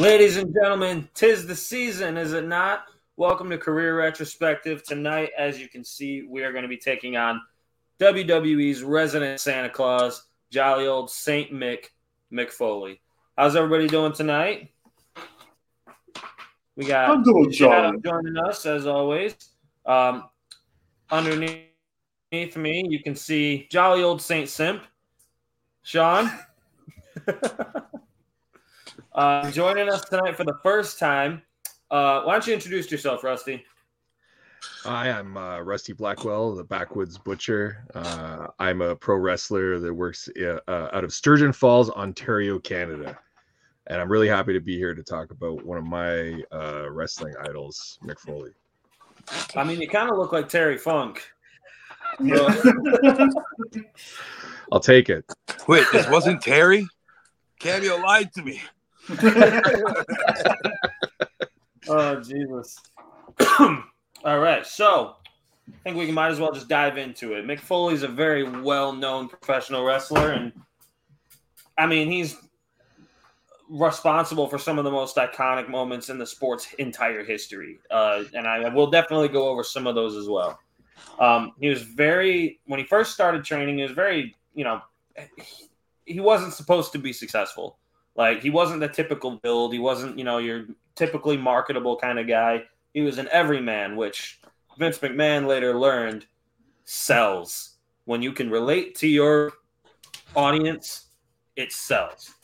Ladies and gentlemen, tis the season, is it not? Welcome to Career Retrospective. Tonight, as you can see, we are going to be taking on WWE's resident Santa Claus, jolly old Saint Mick, Mick Foley. How's everybody doing tonight? We got Shadow joining us, as always. Underneath me, you can see jolly old Saint Simp, Sean. Joining us tonight for the first time. Why don't you introduce yourself, Rusty? Hi, I'm Rusty Blackwell, the Backwoods Butcher. I'm a pro wrestler that works out of Sturgeon Falls, Ontario, Canada. And I'm really happy to be here to talk about one of my wrestling idols, Mick Foley. I mean, you kind of look like Terry Funk. I'll take it. Wait, this wasn't Terry? Cameo lied to me. Oh, Jesus. All right, so I think we might as well just dive into it. Mick Foley's a very well-known professional wrestler, and I mean, he's responsible for some of the most iconic moments in the sport's entire history, and I will definitely go over some of those as well. When he first started training, he was very, he wasn't supposed to be successful. Like, he wasn't the typical build. He wasn't, your typically marketable kind of guy. He was an everyman, which Vince McMahon later learned sells. When you can relate to your audience, it sells.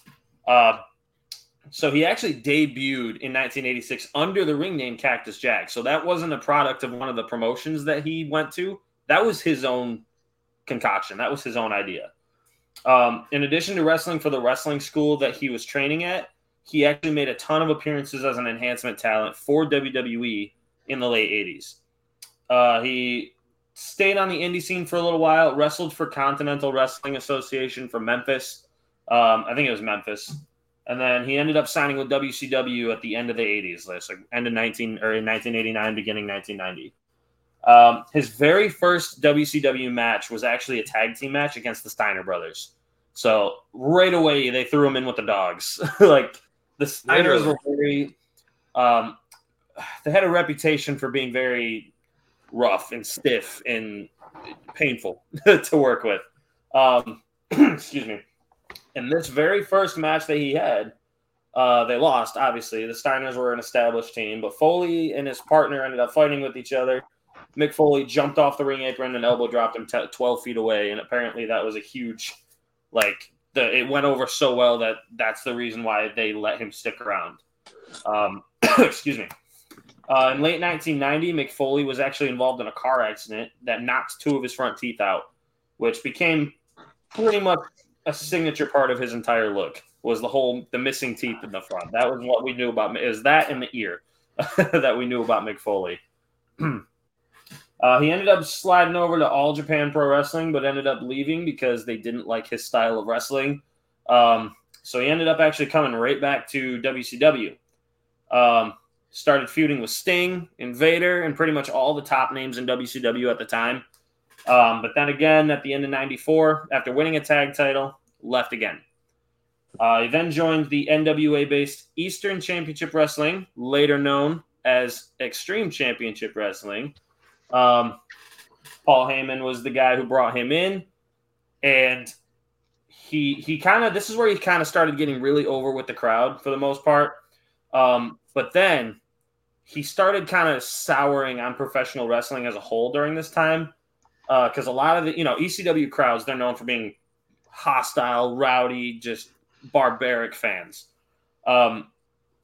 So he actually debuted in 1986 under the ring name Cactus Jack. So that wasn't a product of one of the promotions that he went to. That was his own concoction. That was his own idea. In addition to wrestling for the wrestling school that he was training at, he actually made a ton of appearances as an enhancement talent for WWE in the late 80s. He stayed on the indie scene for a little while, wrestled for Continental Wrestling Association from Memphis. I think it was Memphis. And then he ended up signing with WCW at the end of the 80s, in 1989, beginning 1990. His very first WCW match was actually a tag team match against the Steiner brothers. So right away, they threw him in with the dogs. The Steiners were very they had a reputation for being very rough and stiff and painful to work with. Excuse me. And this very first match that he had, they lost, obviously. The Steiners were an established team, but Foley and his partner ended up fighting with each other. Mick Foley jumped off the ring apron and elbow dropped him 12 feet away, and apparently that was a huge – it went over so well that that's the reason why they let him stick around. Excuse me. In late 1990, Mick Foley was actually involved in a car accident that knocked two of his front teeth out, which became pretty much a signature part of his entire look, was the missing teeth in the front. That was what we knew about – is that in the ear that we knew about Mick Foley. He ended up sliding over to All Japan Pro Wrestling, but ended up leaving because they didn't like his style of wrestling. So he ended up actually coming right back to WCW. Started feuding with Sting, Vader, and pretty much all the top names in WCW at the time. But then again, at the end of 94, after winning a tag title, left again. He then joined the NWA-based Eastern Championship Wrestling, later known as Extreme Championship Wrestling. Paul Heyman was the guy who brought him in, and this is where he kind of started getting really over with the crowd for the most part. But then he started kind of souring on professional wrestling as a whole during this time. Cause a lot of the, ECW crowds, they're known for being hostile, rowdy, just barbaric fans.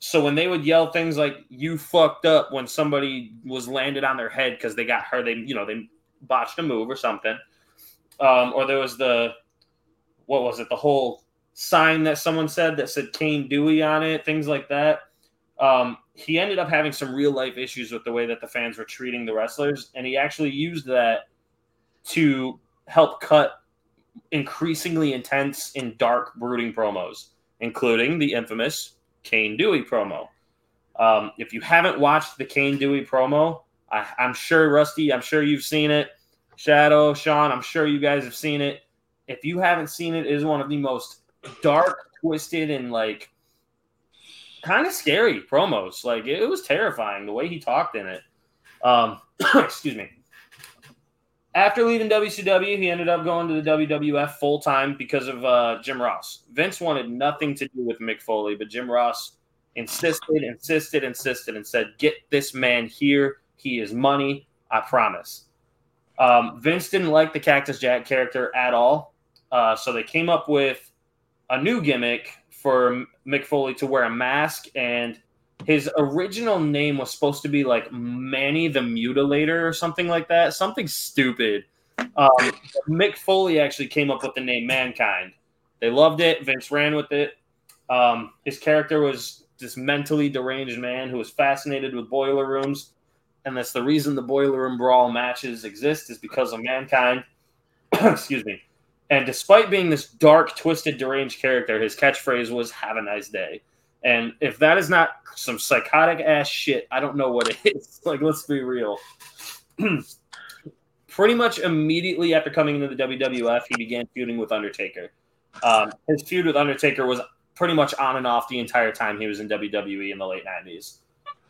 So when they would yell things like "you fucked up" when somebody was landed on their head because they got hurt, they botched a move or something, or there was the whole sign that someone said that said Kane Dewey on it, things like that. He ended up having some real life issues with the way that the fans were treating the wrestlers, and he actually used that to help cut increasingly intense and dark, brooding promos, including the infamous Kane Dewey promo. If you haven't watched the Kane Dewey promo, I'm sure, Rusty, I'm sure you've seen it. Shadow, Sean, I'm sure you guys have seen it. If you haven't seen it, it is one of the most dark, twisted, and kind of scary promos. Like, it was terrifying the way he talked in it. Excuse me. After leaving WCW, he ended up going to the WWF full-time because of Jim Ross. Vince wanted nothing to do with Mick Foley, but Jim Ross insisted, and said, get this man here. He is money. I promise. Vince didn't like the Cactus Jack character at all, so they came up with a new gimmick for Mick Foley to wear a mask, and his original name was supposed to be like Manny the Mutilator or something like that. Something stupid. Mick Foley actually came up with the name Mankind. They loved it. Vince ran with it. His character was this mentally deranged man who was fascinated with boiler rooms. And that's the reason the boiler room brawl matches exist, is because of Mankind. Excuse me. And despite being this dark, twisted, deranged character, his catchphrase was, have a nice day. And if that is not some psychotic-ass shit, I don't know what it is. Like, let's be real. Pretty much immediately after coming into the WWF, he began feuding with Undertaker. His feud with Undertaker was pretty much on and off the entire time he was in WWE in the late 90s.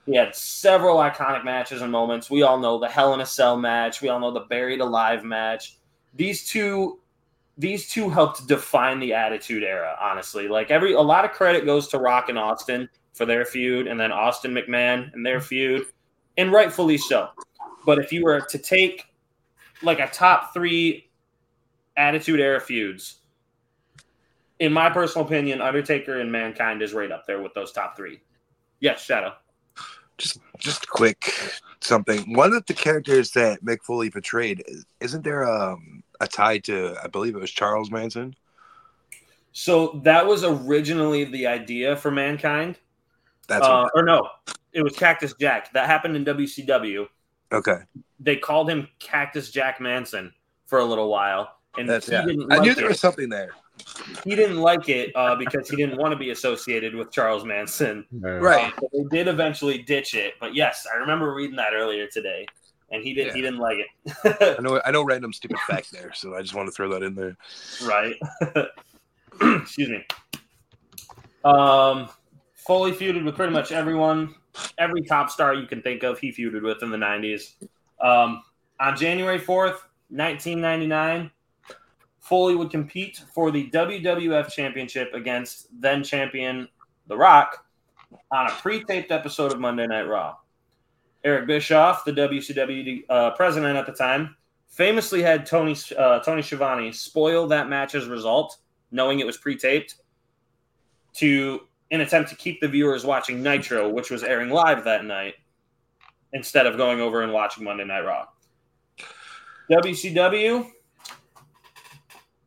He had several iconic matches and moments. We all know the Hell in a Cell match. We all know the Buried Alive match. These two helped define the Attitude Era, honestly. Like, a lot of credit goes to Rock and Austin for their feud, and then Austin McMahon and their feud, and rightfully so. But if you were to take, like, a top three Attitude Era feuds, in my personal opinion, Undertaker and Mankind is right up there with those top three. Yes, Shadow. Just quick something. One of the characters that Mick Foley portrayed, isn't there a tie to, I believe it was Charles Manson? So that was originally the idea for Mankind. That's or no, it was Cactus Jack. That happened in WCW. Okay. They called him Cactus Jack Manson for a little while, and I knew there was something there. He didn't like it because he didn't want to be associated with Charles Manson. Right. So they did eventually ditch it. But yes, I remember reading that earlier today, and he didn't like it. I know random stupid fact there, so I just want to throw that in there. Right. Excuse me. Foley feuded with pretty much everyone. Every top star you can think of, he feuded with in the 90s. On January 4th, 1999, Foley would compete for the WWF Championship against then-champion The Rock on a pre-taped episode of Monday Night Raw. Eric Bischoff, the WCW president at the time, famously had Tony Schiavone spoil that match's result, knowing it was pre-taped, to an attempt to keep the viewers watching Nitro, which was airing live that night, instead of going over and watching Monday Night Raw. WCW...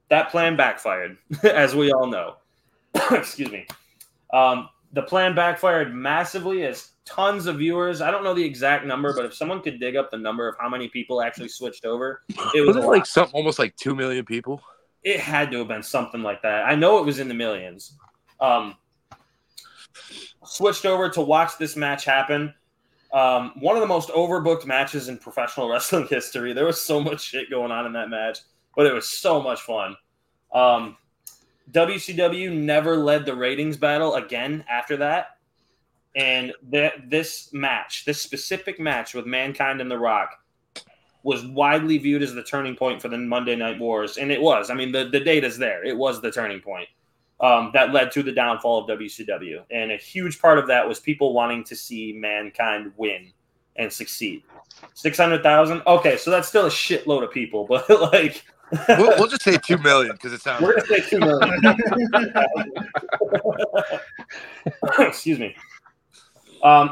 that plan backfired, as we all know. Excuse me. The plan backfired massively as tons of viewers. I don't know the exact number, but if someone could dig up the number of how many people actually switched over, it was like almost like 2 million people. It had to have been something like that. I know it was in the millions. Switched over to watch this match happen. One of the most overbooked matches in professional wrestling history. There was so much shit going on in that match. But it was so much fun. WCW never led the ratings battle again after that. And this specific match with Mankind and The Rock was widely viewed as the turning point for the Monday Night Wars. And it was. I mean, the data's there. It was the turning point that led to the downfall of WCW. And a huge part of that was people wanting to see Mankind win and succeed. 600,000. Okay, so that's still a shitload of people, but like we'll just say 2 million because it sounds. We're gonna say 2 million. Excuse me.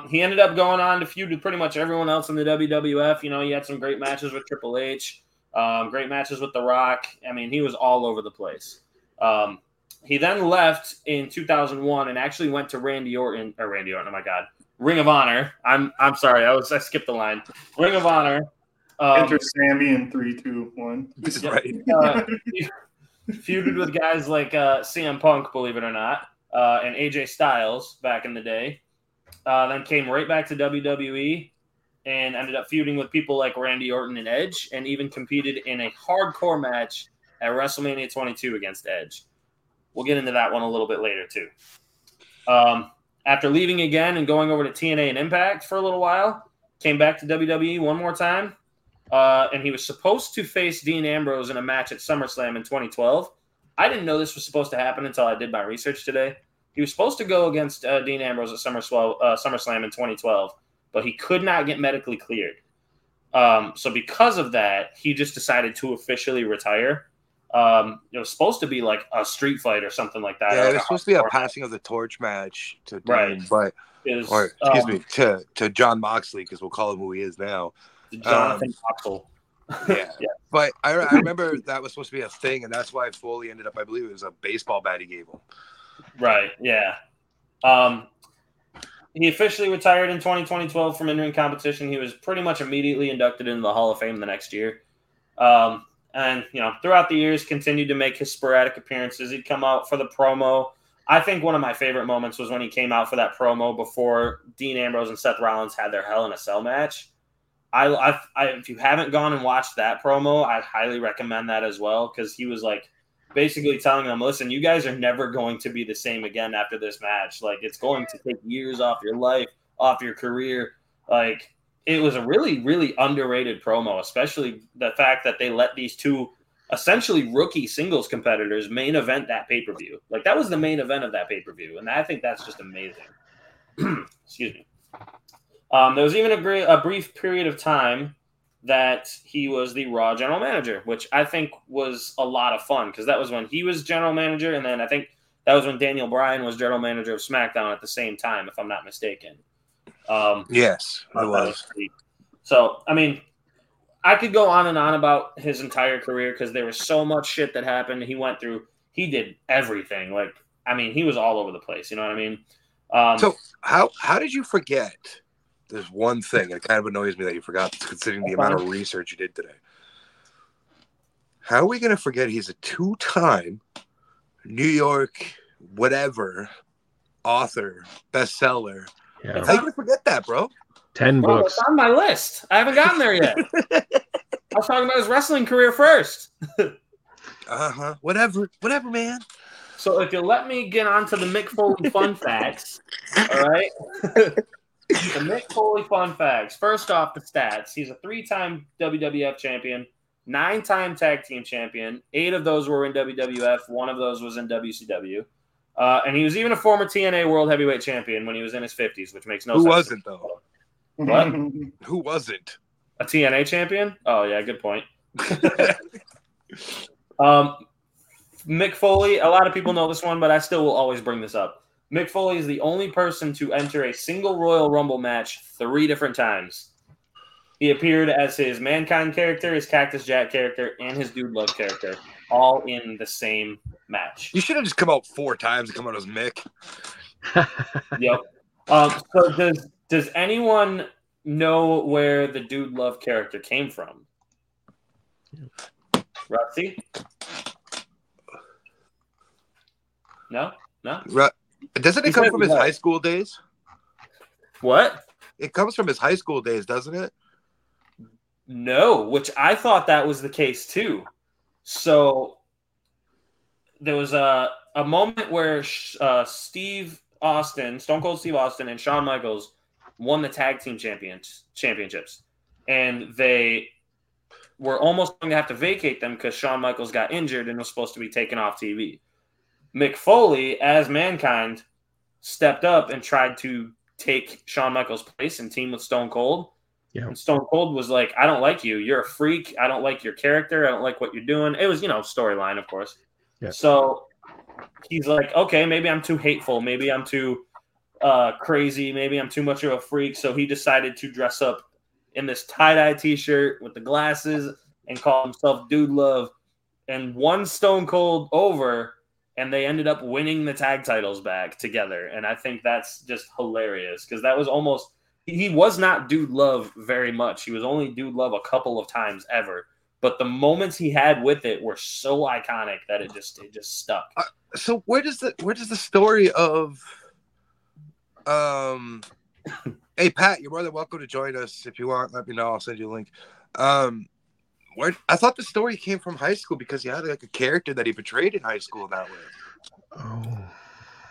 He ended up going on to feud with pretty much everyone else in the WWF. You know, he had some great matches with Triple H, great matches with The Rock. I mean, he was all over the place. He then left in 2001 and actually went to Randy Orton. Oh my God. Ring of Honor. I'm sorry. I skipped the line. Ring of Honor. Enter Sammy in 3, 2, 1. He's right. Feuded with guys like CM Punk, believe it or not, and AJ Styles back in the day. Then came right back to WWE and ended up feuding with people like Randy Orton and Edge, and even competed in a hardcore match at WrestleMania 22 against Edge. We'll get into that one a little bit later too. After leaving again and going over to TNA and Impact for a little while, came back to WWE one more time, and he was supposed to face Dean Ambrose in a match at SummerSlam in 2012. I didn't know this was supposed to happen until I did my research today. He was supposed to go against Dean Ambrose at SummerSlam in 2012, but he could not get medically cleared. So because of that, he just decided to officially retire. It was supposed to be like a street fight or something like that. Yeah, it was supposed to be a passing of the torch match to Dean, but to Jon Moxley, because we'll call him who he is now. Jonathan Moxley. Yeah, but I remember that was supposed to be a thing, and that's why Foley ended up, I believe it was a baseball bat he gave him. Right, yeah. He officially retired in 2012 from in-ring competition. He was pretty much immediately inducted into the Hall of Fame the next year. And, you know, throughout the years, continued to make his sporadic appearances. He'd come out for the promo. I think one of my favorite moments was when he came out for that promo before Dean Ambrose and Seth Rollins had their Hell in a Cell match. If you haven't gone and watched that promo, I highly recommend that as well, because he was like basically telling them, listen, you guys are never going to be the same again after this match. Like, it's going to take years off your life, off your career. Like, it was a really, really underrated promo, especially the fact that they let these two essentially rookie singles competitors main event that pay-per-view. Like, that was the main event of that pay-per-view, and I think that's just amazing. Excuse me. There was even a brief period of time that he was the Raw general manager, which I think was a lot of fun, because that was when he was general manager, and then I think that was when Daniel Bryan was general manager of SmackDown at the same time, if I'm not mistaken. Yes, I was. So, I mean, I could go on and on about his entire career, because there was so much shit that happened. He did everything. Like, I mean, he was all over the place. You know what I mean? So how did you forget? There's one thing that kind of annoys me that you forgot, considering the amount of research you did today. How are we going to forget he's a two-time New York whatever author, bestseller? Yeah. How are you going to forget that, bro? 10 books. It's on my list. I haven't gotten there yet. I was talking about his wrestling career first. Uh-huh. Whatever, man. So if you'll let me get on to the Mick Foley fun facts, all right? The Mick Foley fun facts. First off, the stats. He's a 3-time WWF champion, 9-time tag team champion. 8 of those were in WWF. 1 of those was in WCW. And he was even a former TNA World Heavyweight Champion when he was in his 50s, which makes no sense. Who wasn't, though? What? Who wasn't? A TNA champion? Oh, yeah, good point. Mick Foley, a lot of people know this one, but I still will always bring this up. Mick Foley is the only person to enter a single Royal Rumble match 3 different times. He appeared as his Mankind character, his Cactus Jack character, and his Dude Love character, all in the same match. You should have just come out 4 times and come out as Mick. Yep. So does anyone know where the Dude Love character came from? Rusty? No? Doesn't it come from his high school days? What? It comes from his high school days, doesn't it? No, which I thought that was the case too. So there was a moment where Stone Cold Steve Austin, and Shawn Michaels won the tag team championships. And they were almost going to have to vacate them because Shawn Michaels got injured and was supposed to be taken off TV. Mick Foley, as Mankind, stepped up and tried to take Shawn Michaels' place and team with Stone Cold. Yeah. And Stone Cold was like, I don't like you. You're a freak. I don't like your character. I don't like what you're doing. It was, storyline, of course. Yeah. So he's like, okay, maybe I'm too hateful. Maybe I'm too crazy. Maybe I'm too much of a freak. So he decided to dress up in this tie-dye T-shirt with the glasses and call himself Dude Love and won Stone Cold over. And they ended up winning the tag titles back together. And I think that's just hilarious because that was almost – he was not Dude Love very much. He was only Dude Love a couple of times ever. But the moments he had with it were so iconic that it just stuck. So where does the story of – hey, Pat, you're more than welcome to join us. If you want, let me know. I'll send you a link. I thought the story came from high school because he had like a character that he portrayed in high school that way. Oh,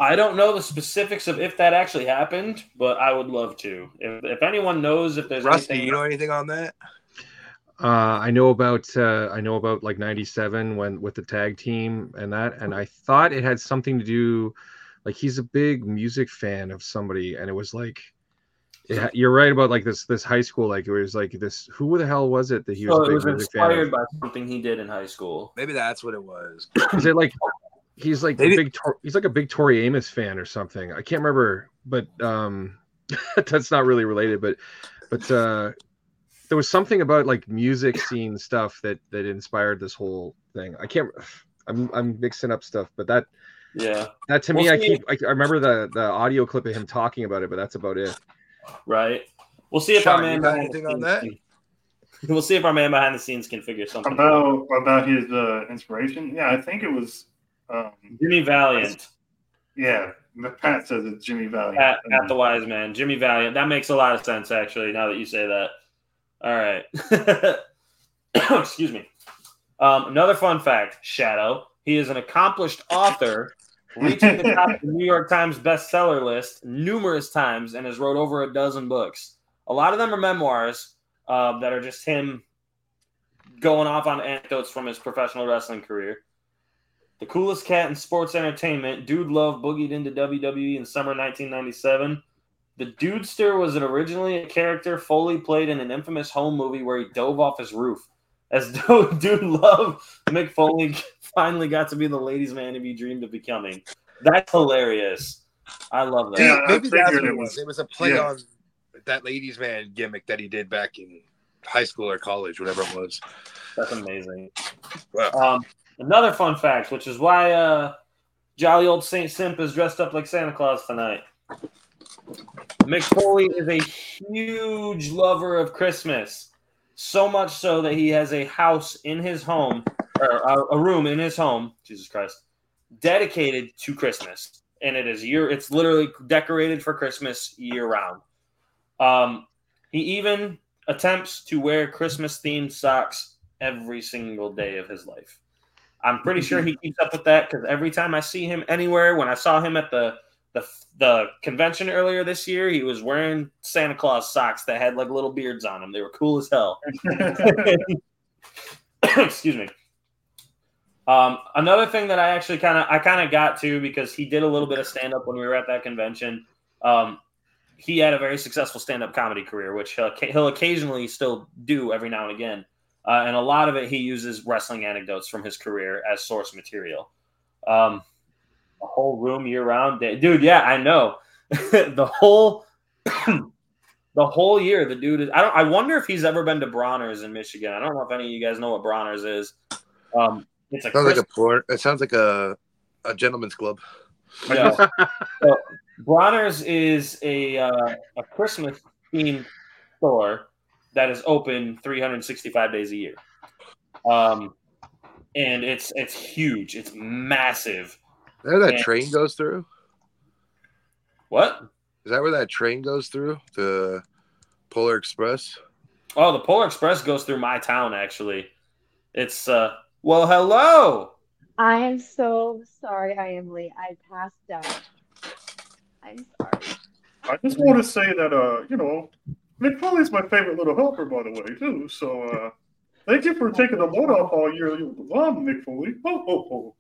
I don't know the specifics of if that actually happened, but I would love to. If anyone knows if there's Rusty, anything... you know anything on that? I know about like 97 when with the tag team and that, and I thought it had something to do, like he's a big music fan of somebody, and it was like, yeah, you're right about like this high school, like it was like this. Who the hell was it that he was? So a big it was music inspired fan by something he did in high school. Maybe that's what it was. Is it like he's like maybe. He's like a big Tori Amos fan or something? I can't remember, but that's not really related. But. There was something about like music scene stuff that inspired this whole thing. I'm mixing up stuff, but that, yeah, that to me, I remember the audio clip of him talking about it, but that's about it. Right. We'll see if Sean, our man anything on that. We'll see if our man behind the scenes can figure something about his inspiration. Yeah, I think it was Jimmy Valiant. Yeah. Pat says it's Jimmy Valiant. Pat the wise man, Jimmy Valiant. That makes a lot of sense actually. Now that you say that. All right. Excuse me. Another fun fact, Shadow. He is an accomplished author, reaching the top of the New York Times bestseller list numerous times and has wrote over a dozen books. A lot of them are memoirs that are just him going off on anecdotes from his professional wrestling career. The coolest cat in sports entertainment, Dude Love boogied into WWE in summer 1997. The Dudester was originally a character Foley played in an infamous home movie where he dove off his roof. As Dude Love, Mick Foley finally got to be the ladies' man he dreamed of becoming. That's hilarious. I love that. Yeah, maybe that's what it was. It was a play on that ladies' man gimmick that he did back in high school or college, whatever it was. That's amazing. Wow. Another fun fact, which is why jolly old Saint Simp is dressed up like Santa Claus tonight. Mick Foley is a huge lover of Christmas, so much so that he has a house in his home, or a room in his home, Jesus Christ, dedicated to Christmas, and it's literally decorated for Christmas year round. He even attempts to wear Christmas-themed socks every single day of his life. I'm pretty sure he keeps up with that because every time I see him anywhere, when I saw him at the convention earlier this year, he was wearing Santa Claus socks that had like little beards on them. They were cool as hell. Excuse me. Another thing that I actually kind of got to because he did a little bit of stand-up when we were at that convention. He had a very successful stand-up comedy career, which he'll occasionally still do every now and again. And a lot of it, he uses wrestling anecdotes from his career as source material. The whole room year-round day. Dude, yeah, I know. the whole year, the dude is... I wonder if he's ever been to Bronner's in Michigan. I don't know if any of you guys know what Bronner's is. It sounds like a gentleman's club. Yeah. So, Bronner's is a Christmas-themed store that is open 365 days a year. And it's huge. It's massive. Is that where that train goes through? What? Is that where that train goes through? The Polar Express? Oh, the Polar Express goes through my town, actually. It's, well, hello! I am so sorry I am late. I passed out. I'm sorry. I just want to say that, Mick Foley's my favorite little helper, by the way, too. So, thank you for taking the load off all year long, Mick Foley. Ho, ho, ho.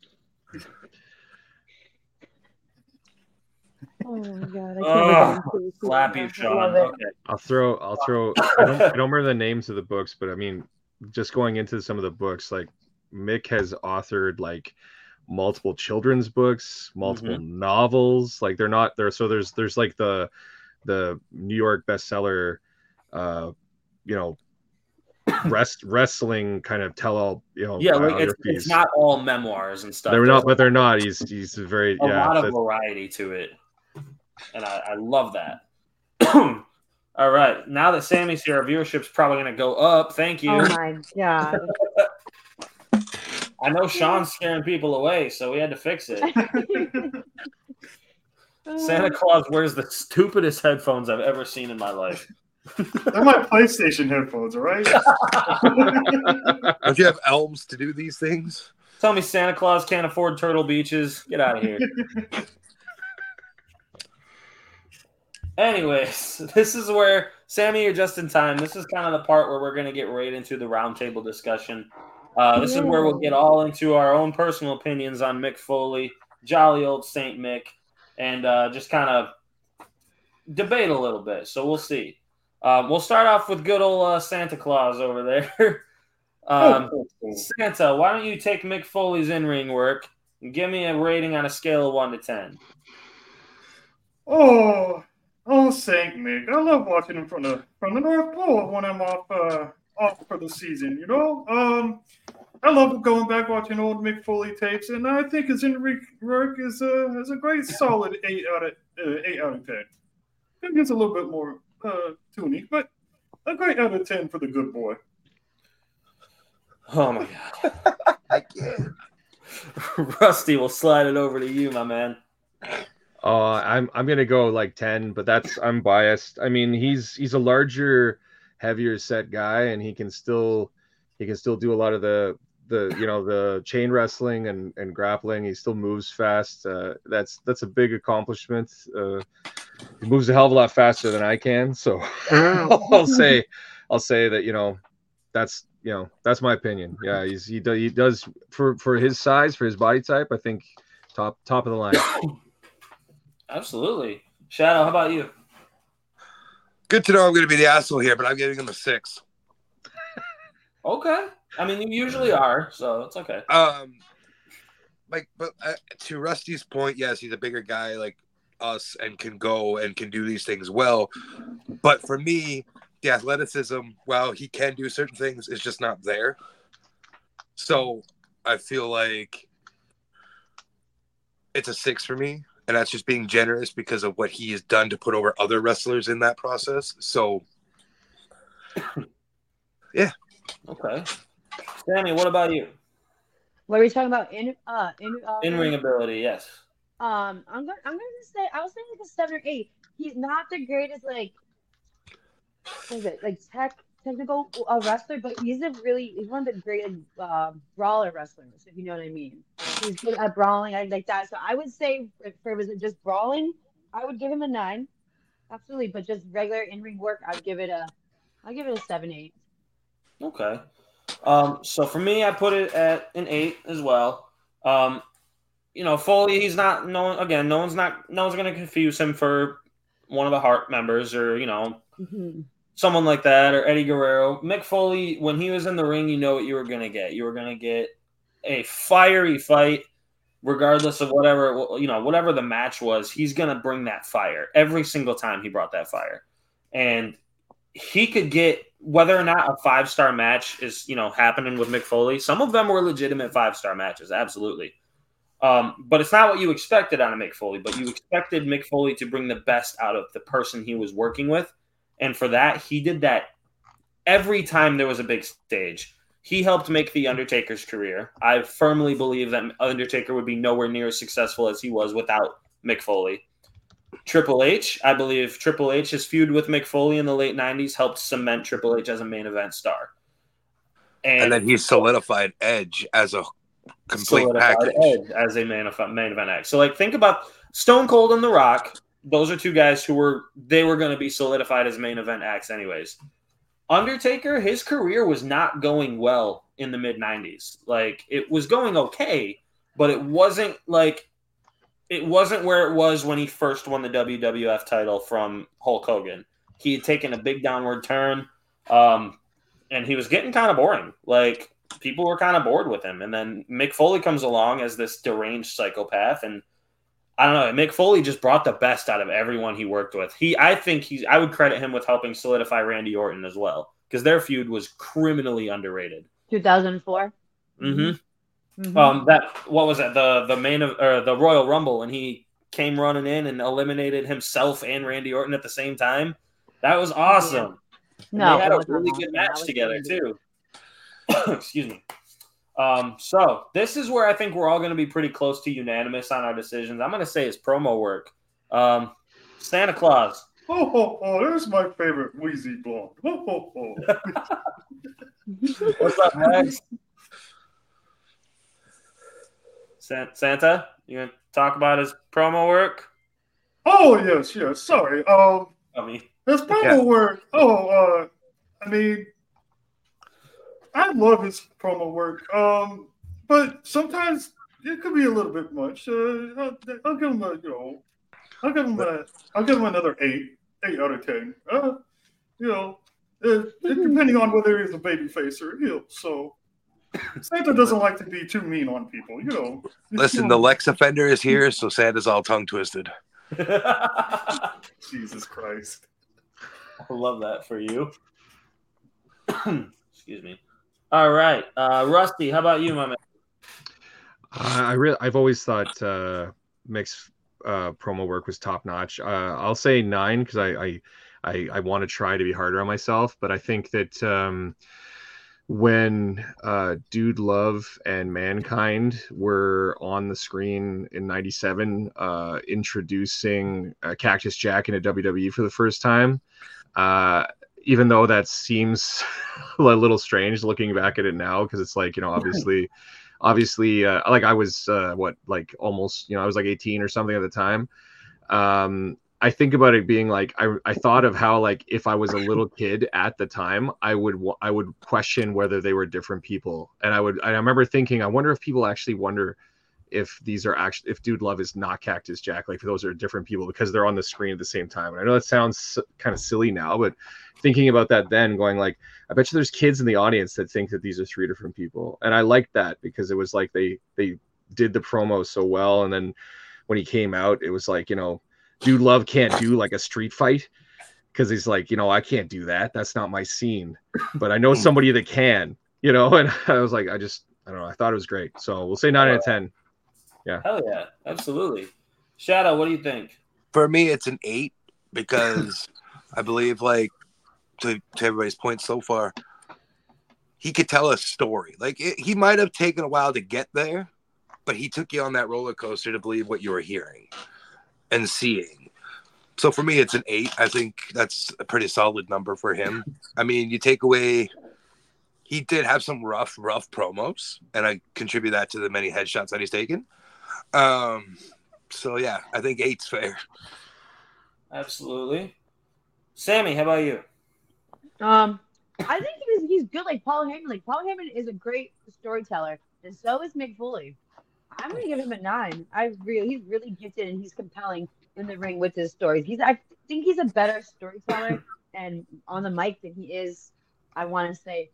Oh my god! Slappy Sean. Okay. I'll throw. I don't remember the names of the books, but I mean, just going into some of the books, like Mick has authored like multiple children's books, multiple novels. Like they're not there. So there's like the New York bestseller, wrestling kind of tell-all, it's not all memoirs and stuff. They're not, but they're not. He's very a lot of variety to it. And I love that. All right. Now that Sammy's here, our viewership's probably going to go up. Thank you. Oh, my God. I know Sean's scaring people away, so we had to fix it. Santa Claus wears the stupidest headphones I've ever seen in my life. They're my PlayStation headphones, all right? Don't you have elves to do these things? Tell me Santa Claus can't afford turtle beaches. Get out of here. Anyways, this is where, Sammy, you're just in time. This is kind of the part where we're going to get right into the roundtable discussion. This is where we'll get all into our own personal opinions on Mick Foley, jolly old Saint Mick, and just kind of debate a little bit. So we'll see. We'll start off with good old Santa Claus over there. Santa, why don't you take Mick Foley's in-ring work and give me a rating on a scale of 1 to 10? Oh, Saint Mick. I love watching him from the North Pole when I'm off for the season, you know? I love going back watching old Mick Foley tapes, and I think his in-ring work is a great solid 8 out of 10. Maybe it's a little bit more tuning, but a great out of 10 for the good boy. Oh, my God. I can't. Rusty, we'll slide it over to you, my man. I'm going to go like 10, but I'm biased. I mean, he's a larger, heavier set guy, and he can still do a lot of the chain wrestling and grappling. He still moves fast. That's a big accomplishment. He moves a hell of a lot faster than I can. So I'll say that, that's my opinion. Yeah. He does for his size, for his body type, I think top of the line. Absolutely. Shadow, how about you? Good to know I'm going to be the asshole here, but I'm giving him a 6. Okay. I mean, you usually are, so it's okay. But to Rusty's point, yes, he's a bigger guy like us and can go and can do these things well. But for me, the athleticism, while he can do certain things, is just not there. So I feel like it's a 6 for me. And that's just being generous because of what he has done to put over other wrestlers in that process. So, yeah. Okay. Sammy, what about you? What are we talking about? In-ring ability, yes. I'm going to say, I was thinking like a 7 or 8. He's not the greatest, technical wrestler, but he's one of the great brawler wrestlers, if you know what I mean. He's good at brawling, I like that. So I would say for just brawling, I would give him a 9, absolutely. But just regular in-ring work, I'd give it a 7-8. Okay. So for me, I put it at an 8 as well. Foley, he's not known again. No one's going to confuse him for one of the Hart members or someone like that, or Eddie Guerrero. Mick Foley, when he was in the ring, you know what you were going to get. You were going to get a fiery fight, regardless of whatever the match was. He's going to bring that fire. Every single time he brought that fire. And he could get, whether or not a 5-star match is, happening with Mick Foley, some of them were legitimate 5-star matches, absolutely. But it's not what you expected out of Mick Foley, but you expected Mick Foley to bring the best out of the person he was working with. And for that, he did that every time there was a big stage. He helped make The Undertaker's career. I firmly believe that Undertaker would be nowhere near as successful as he was without Mick Foley. Triple H, I believe Triple H's feud with Mick Foley in the late 90s helped cement Triple H as a main event star. And then he solidified Edge as a complete package. Edge as a main event act. So, think about Stone Cold and The Rock. Those are two guys who were going to be solidified as main event acts anyways. Undertaker, his career was not going well in the mid-90s. It was going okay, but it wasn't where it was when he first won the WWF title from Hulk Hogan. He had taken a big downward turn, and he was getting kind of boring. People were kind of bored with him. And then Mick Foley comes along as this deranged psychopath, and I don't know. Mick Foley just brought the best out of everyone he worked with. I would credit him with helping solidify Randy Orton as well, because their feud was criminally underrated. 2004. Mm-hmm. Mm-hmm. What was that? The Royal Rumble, and he came running in and eliminated himself and Randy Orton at the same time. That was awesome. Yeah. No, they had a really good match together too. Excuse me. So this is where I think we're all going to be pretty close to unanimous on our decisions. I'm going to say his promo work. Santa Claus. There's my favorite wheezy blonde. What's up, Max? Santa, you going to talk about his promo work? Oh, yes, yes. Sorry. I mean, his promo work. I mean, I love his promo work. But sometimes it could be a little bit much. I'll give him a, I'll give him another 8 out of 10. Depending on whether he's a baby face or a heel. So Santa doesn't like to be too mean on people, you know. Listen, the Lex offender is here, so Santa's all tongue twisted. Jesus Christ. I love that for you. Excuse me. All right. Rusty, how about you, my man? I've always thought Mick's promo work was top notch. I'll say 9 because I want to try to be harder on myself, but I think that when Dude Love and Mankind were on the screen in 97, introducing Cactus Jack into WWE for the first time, even though that seems a little strange looking back at it now, because it's like, obviously, like I was, I was like 18 or something at the time. I think about it being like, I thought of how, like, if I was a little kid at the time, I would question whether they were different people. And I remember thinking, I wonder if people actually wonder if these are actually, if Dude Love is not Cactus Jack, like those are different people because they're on the screen at the same time. And I know that sounds kind of silly now, but thinking about that then, going like, I bet you there's kids in the audience that think that these are 3 different people. And I liked that because it was like, they did the promo so well. And then when he came out, it was like, Dude Love can't do like a street fight because he's like, I can't do that. That's not my scene. But I know somebody that can, And I was like, I don't know. I thought it was great. So we'll say 9 out of 10. Yeah. Hell yeah. Absolutely. Shadow, what do you think? For me, it's an 8 because I believe, like, to everybody's point so far, he could tell a story. Like, he might have taken a while to get there, but he took you on that roller coaster to believe what you were hearing and seeing. So for me, it's an 8. I think that's a pretty solid number for him. I mean, you take away, he did have some rough promos, and I contribute that to the many headshots that he's taken. So yeah, I think 8's fair. Absolutely. Sammy, how about you? I think he's good. Like Paul Heyman. Like Paul Heyman is a great storyteller, and so is Mick Foley. I'm going to give him a 9. He's really gifted and he's compelling in the ring with his stories. I think he's a better storyteller and on the mic than he is, I want to say,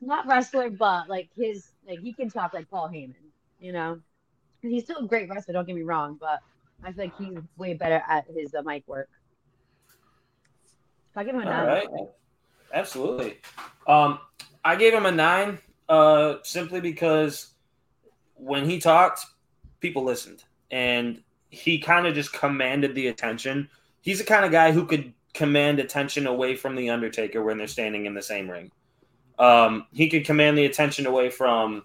not wrestler, but like he can talk like Paul Heyman, And he's still a great wrestler, don't get me wrong, but I feel like he's way better at his mic work. So I give him a 9. Right. Absolutely. I gave him a 9 simply because when he talked, people listened, and he kind of just commanded the attention. He's the kind of guy who could command attention away from the Undertaker when they're standing in the same ring. He could command the attention away from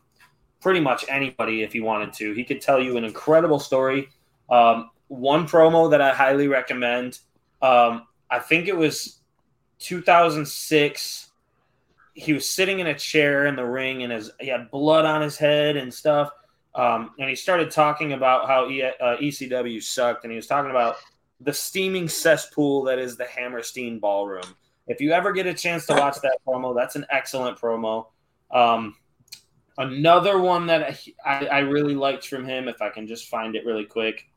pretty much anybody if he wanted to. He could tell you an incredible story. One promo that I highly recommend, I think it was 2006. He was sitting in a chair in the ring, and he had blood on his head and stuff. And he started talking about how ECW sucked, and he was talking about the steaming cesspool that is the Hammerstein Ballroom. If you ever get a chance to watch that promo, that's an excellent promo. Another one that I really liked from him, if I can just find it really quick.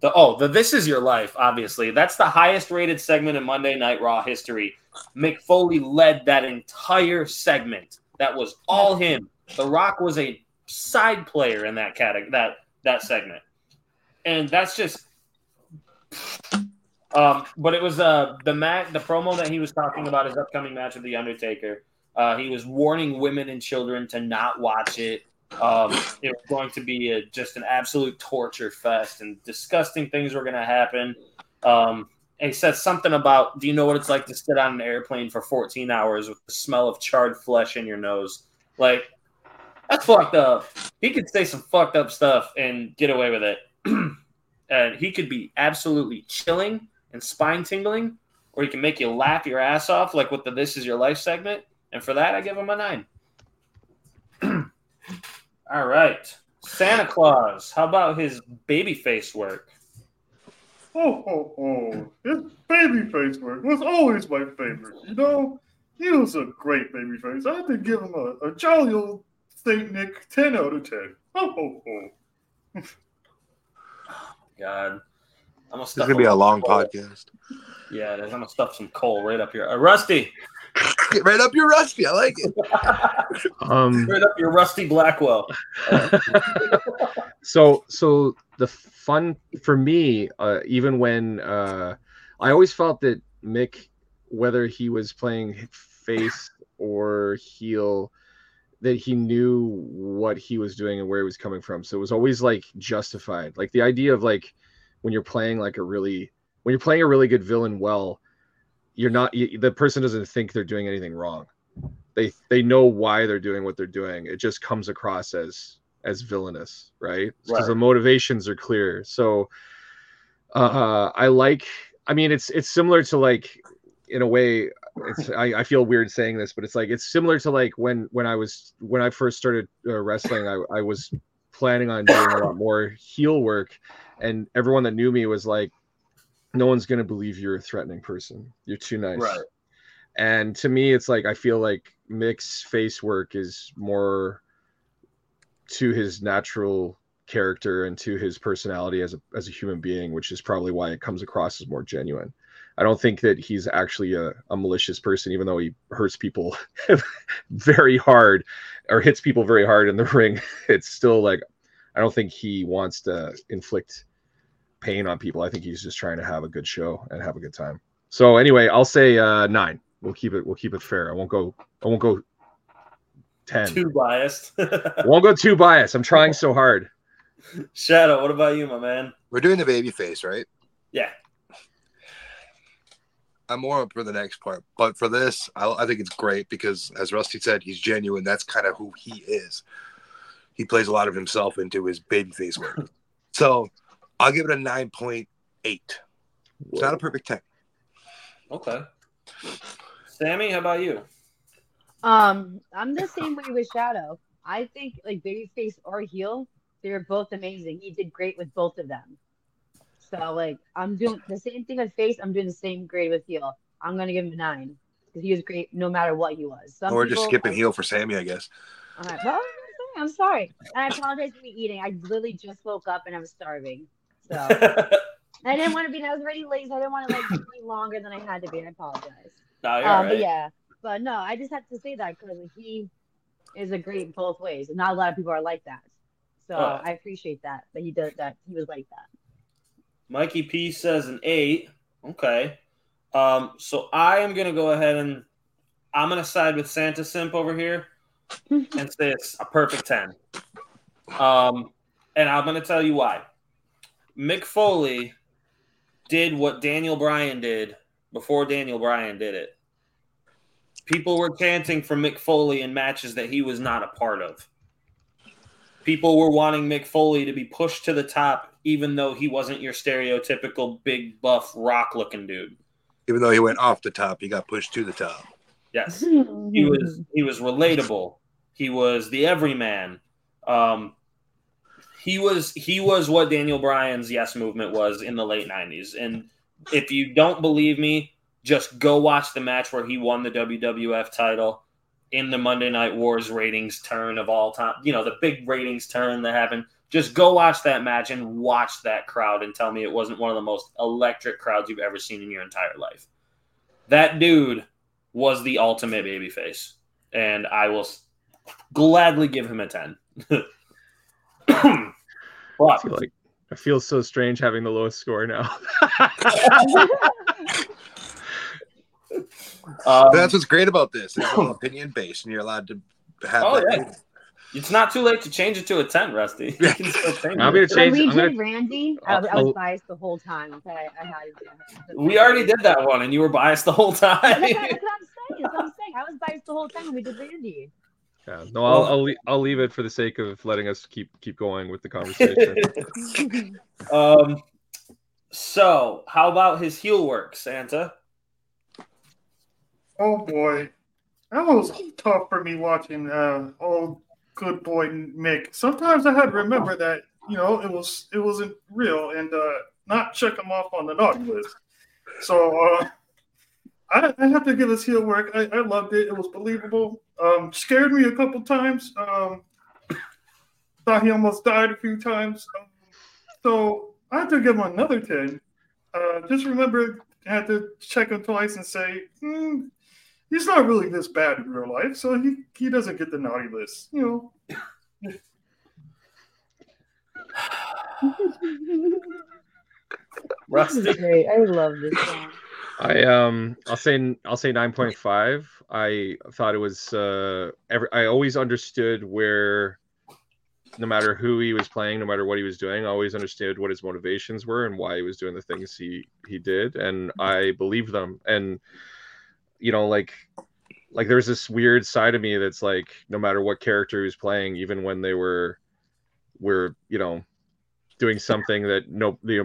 The This Is Your Life, obviously. That's the highest rated segment in Monday Night Raw history. Mick Foley led that entire segment. That was all him. The Rock was a side player in that category, that segment. And that's just but it was the promo that he was talking about his upcoming match with The Undertaker. He was warning women and children to not watch it. It was going to be just an absolute torture fest, and disgusting things were going to happen. He said something about, do you know what it's like to sit on an airplane for 14 hours with the smell of charred flesh in your nose? Like, that's fucked up. He could say some fucked up stuff and get away with it. And he could be absolutely chilling and spine tingling, or he can make you laugh your ass off, like with the This Is Your Life segment. And for that, I give him a 9. All right. Santa Claus, how about his babyface work? His babyface work was always my favorite. You know, he was a great babyface. I had to give him a jolly old St. Nick 10 out of 10. God. I'm gonna stuff this is going to be a long coal. Podcast. Yeah, I'm going to stuff some coal right up here. Rusty. Right up your Rusty. I like it. Right up your Rusty Blackwell. So the fun for me, even when I always felt that Mick, whether he was playing face or heel, that he knew what he was doing and where he was coming from. So it was always like justified. Like the idea of like, when you're playing a really good villain well, the person doesn't think they're doing anything wrong. They know why they're doing what they're doing. It just comes across as villainous, right? Because the motivations are clear. So it's similar to like, in a way, I feel weird saying this, but it's like, it's similar to like when I first started wrestling, I was planning on doing a lot more heel work, and everyone that knew me was like, no one's going to believe you're a threatening person. You're too nice. Right. And to me, it's like, I feel like Mick's face work is more to his natural character and to his personality as a human being, which is probably why it comes across as more genuine. I don't think that he's actually a malicious person, even though he hurts people very hard or hits people very hard in the ring. It's still like, I don't think he wants to inflict pain on people. I think he's just trying to have a good show and have a good time. So anyway, I'll say 9. We'll keep it fair. I won't go 10. Too biased. I won't go too biased. I'm trying so hard. Shadow, what about you, my man? We're doing the baby face, right? Yeah. I'm more up for the next part, but for this, I think it's great because, as Rusty said, he's genuine. That's kind of who he is. He plays a lot of himself into his babyface work. So I'll give it a 9.8. It's not a perfect 10. Okay. Sammy, how about you? I'm the same way with Shadow. I think like babyface or heel, they're both amazing. He did great with both of them. So, like, I'm doing the same thing with face. I'm doing the same grade with heel. I'm going to give him a 9 because he was great no matter what he was. We're just skipping heel for Sammy, I guess. All right. Well, I'm sorry. And I apologize for me eating. I literally just woke up and I was starving. So, I didn't want to be, I was already late. So I didn't want to like be longer than I had to be. And I apologize. No, you're right. But yeah. But no, I just have to say that because he is a great both ways. And not a lot of people are like that. So I appreciate that. But he does that. He was like that. Mikey P says an 8. Okay. So I am going to go ahead and I'm going to side with Santa Simp over here and say it's a perfect 10. And I'm going to tell you why. Mick Foley did what Daniel Bryan did before Daniel Bryan did it. People were chanting for Mick Foley in matches that he was not a part of. People were wanting Mick Foley to be pushed to the top, even though he wasn't your stereotypical big, buff, rock-looking dude. Even though he went off the top, he got pushed to the top. Yes. He was relatable. He was the everyman. He was what Daniel Bryan's Yes Movement was in the late 90s. And if you don't believe me, just go watch the match where he won the WWF title in the Monday Night Wars ratings turn of all time, you know, the big ratings turn that happened. Just go watch that match and watch that crowd and tell me it wasn't one of the most electric crowds you've ever seen in your entire life. That dude was the ultimate babyface, and I will gladly give him a 10. I feel so strange having the lowest score now. That's what's great about this. It's all opinion based, and you're allowed to have. Oh yeah, opinion. It's not too late to change it to a 10, Rusty. You can still change it. I'm gonna change. When we did Randy, I was biased the whole time. Okay, I had it. We already did that one, and you were biased the whole time. That's what I'm saying. I was biased the whole time when we did Randy. Yeah, no, I'll leave it for the sake of letting us keep going with the conversation. So how about his heel work, Santa? Oh boy, that was tough for me watching old good boy Mick. Sometimes I had to remember that, you know, it wasn't real, and not check him off on the naughty list. So I have to give this heel work. I loved it. It was believable. Scared me a couple times. Thought he almost died a few times. So I have to give him another 10. Just remember, I had to check him twice and say, he's not really this bad in real life, so he doesn't get the naughty list, you know. Rusty. This is great. I love this song. I'll say 9.5. I thought it was I always understood where, no matter who he was playing, no matter what he was doing, I always understood what his motivations were and why he was doing the things he did, and I believed them. And you know, like there's this weird side of me that's like, no matter what character he was playing, even when they were you know, doing something that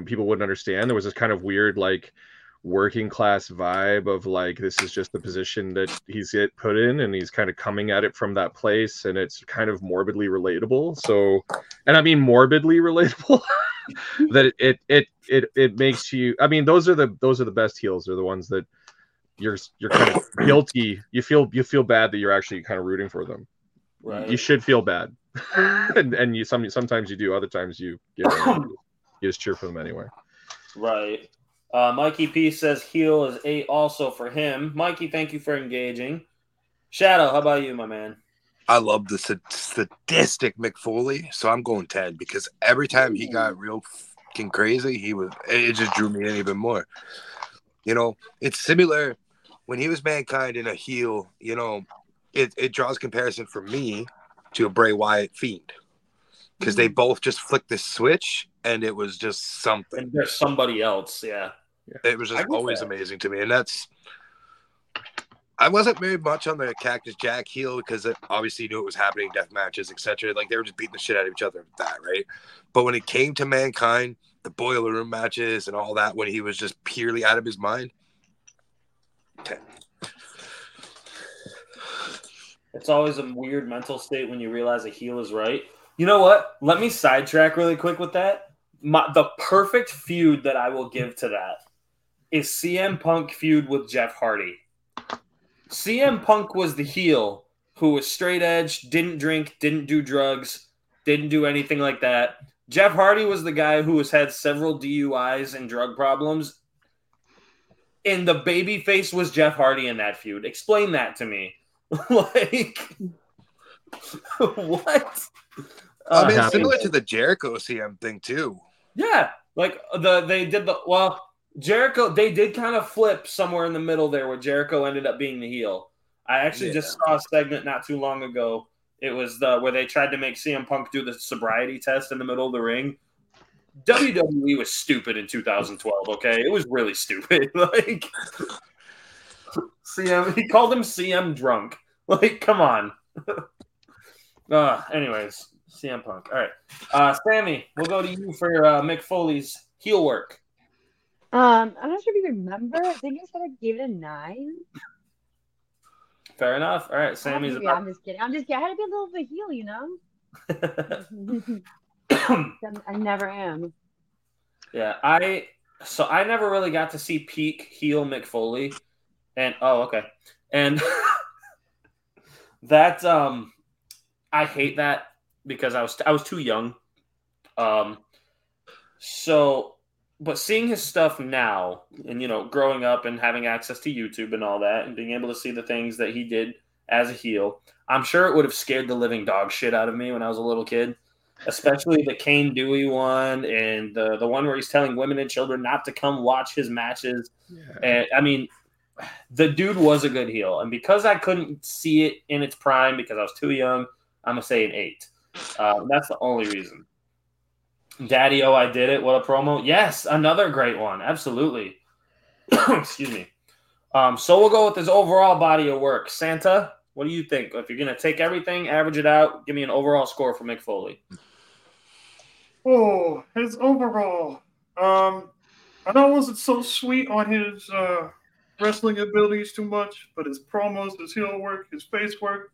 people wouldn't understand, there was this kind of weird like working class vibe of like, this is just the position that he's get put in, and he's kind of coming at it from that place, and it's kind of morbidly relatable. So, and I mean morbidly relatable, that it makes you. I mean, those are the best heels. They're the ones that you're kind of guilty. You feel bad that you're actually kind of rooting for them. Right. You should feel bad, and you sometimes you do. Other times you just cheer for them anyway. Right. Mikey P says heel is 8 also for him. Mikey, thank you for engaging. Shadow, how about you, my man? I love the sadistic Mick Foley, so I'm going 10 because every time he got real fucking crazy, it just drew me in even more. You know, it's similar when he was Mankind in a heel, you know, it draws comparison for me to a Bray Wyatt Fiend because they both just flicked the switch and it was just something. And there's somebody else, yeah. It was just always amazing to me. And I wasn't very much on the Cactus Jack heel because it obviously knew it was happening, death matches, etc. Like, they were just beating the shit out of each other with that, right? But when it came to Mankind, the boiler room matches and all that, when he was just purely out of his mind, 10. It's always a weird mental state when you realize a heel is right. You know what? Let me sidetrack really quick with that. The perfect feud that I will give to that is CM Punk feud with Jeff Hardy. CM Punk was the heel who was straight edge, didn't drink, didn't do drugs, didn't do anything like that. Jeff Hardy was the guy who has had several DUIs and drug problems. And the babyface was Jeff Hardy in that feud. Explain that to me. Like, what? I mean, similar to the Jericho CM thing too. Yeah, like Jericho. They did kind of flip somewhere in the middle there, where Jericho ended up being the heel. I actually just saw a segment not too long ago. It was where they tried to make CM Punk do the sobriety test in the middle of the ring. WWE was stupid in 2012. Okay, it was really stupid. Like CM, he called him CM drunk. Like, come on. Anyways. CM Punk. All right. Sammy, we'll go to you for Mick Foley's heel work. I'm not sure if you remember. I think I said I gave it a 9. Fair enough. All right. Sammy's about... I'm just kidding. I had to be a little bit heel, you know? I never am. Yeah. I never really got to see peak heel Mick Foley. And that, I hate that. Because I was too young, but seeing his stuff now, and you know, growing up and having access to YouTube and all that, and being able to see the things that he did as a heel, I'm sure it would have scared the living dog shit out of me when I was a little kid, especially the Kane Dewey one and the one where he's telling women and children not to come watch his matches. Yeah. And I mean, the dude was a good heel, and because I couldn't see it in its prime because I was too young, I'm gonna say an 8. That's the only reason. Daddy, oh, I did it. What a promo. Yes, another great one. Absolutely. Excuse me. So we'll go with his overall body of work. Santa, what do you think? If you're going to take everything, average it out, give me an overall score for Mick Foley. Oh, his overall. I know I wasn't so sweet on his wrestling abilities too much, but his promos, his heel work, his face work,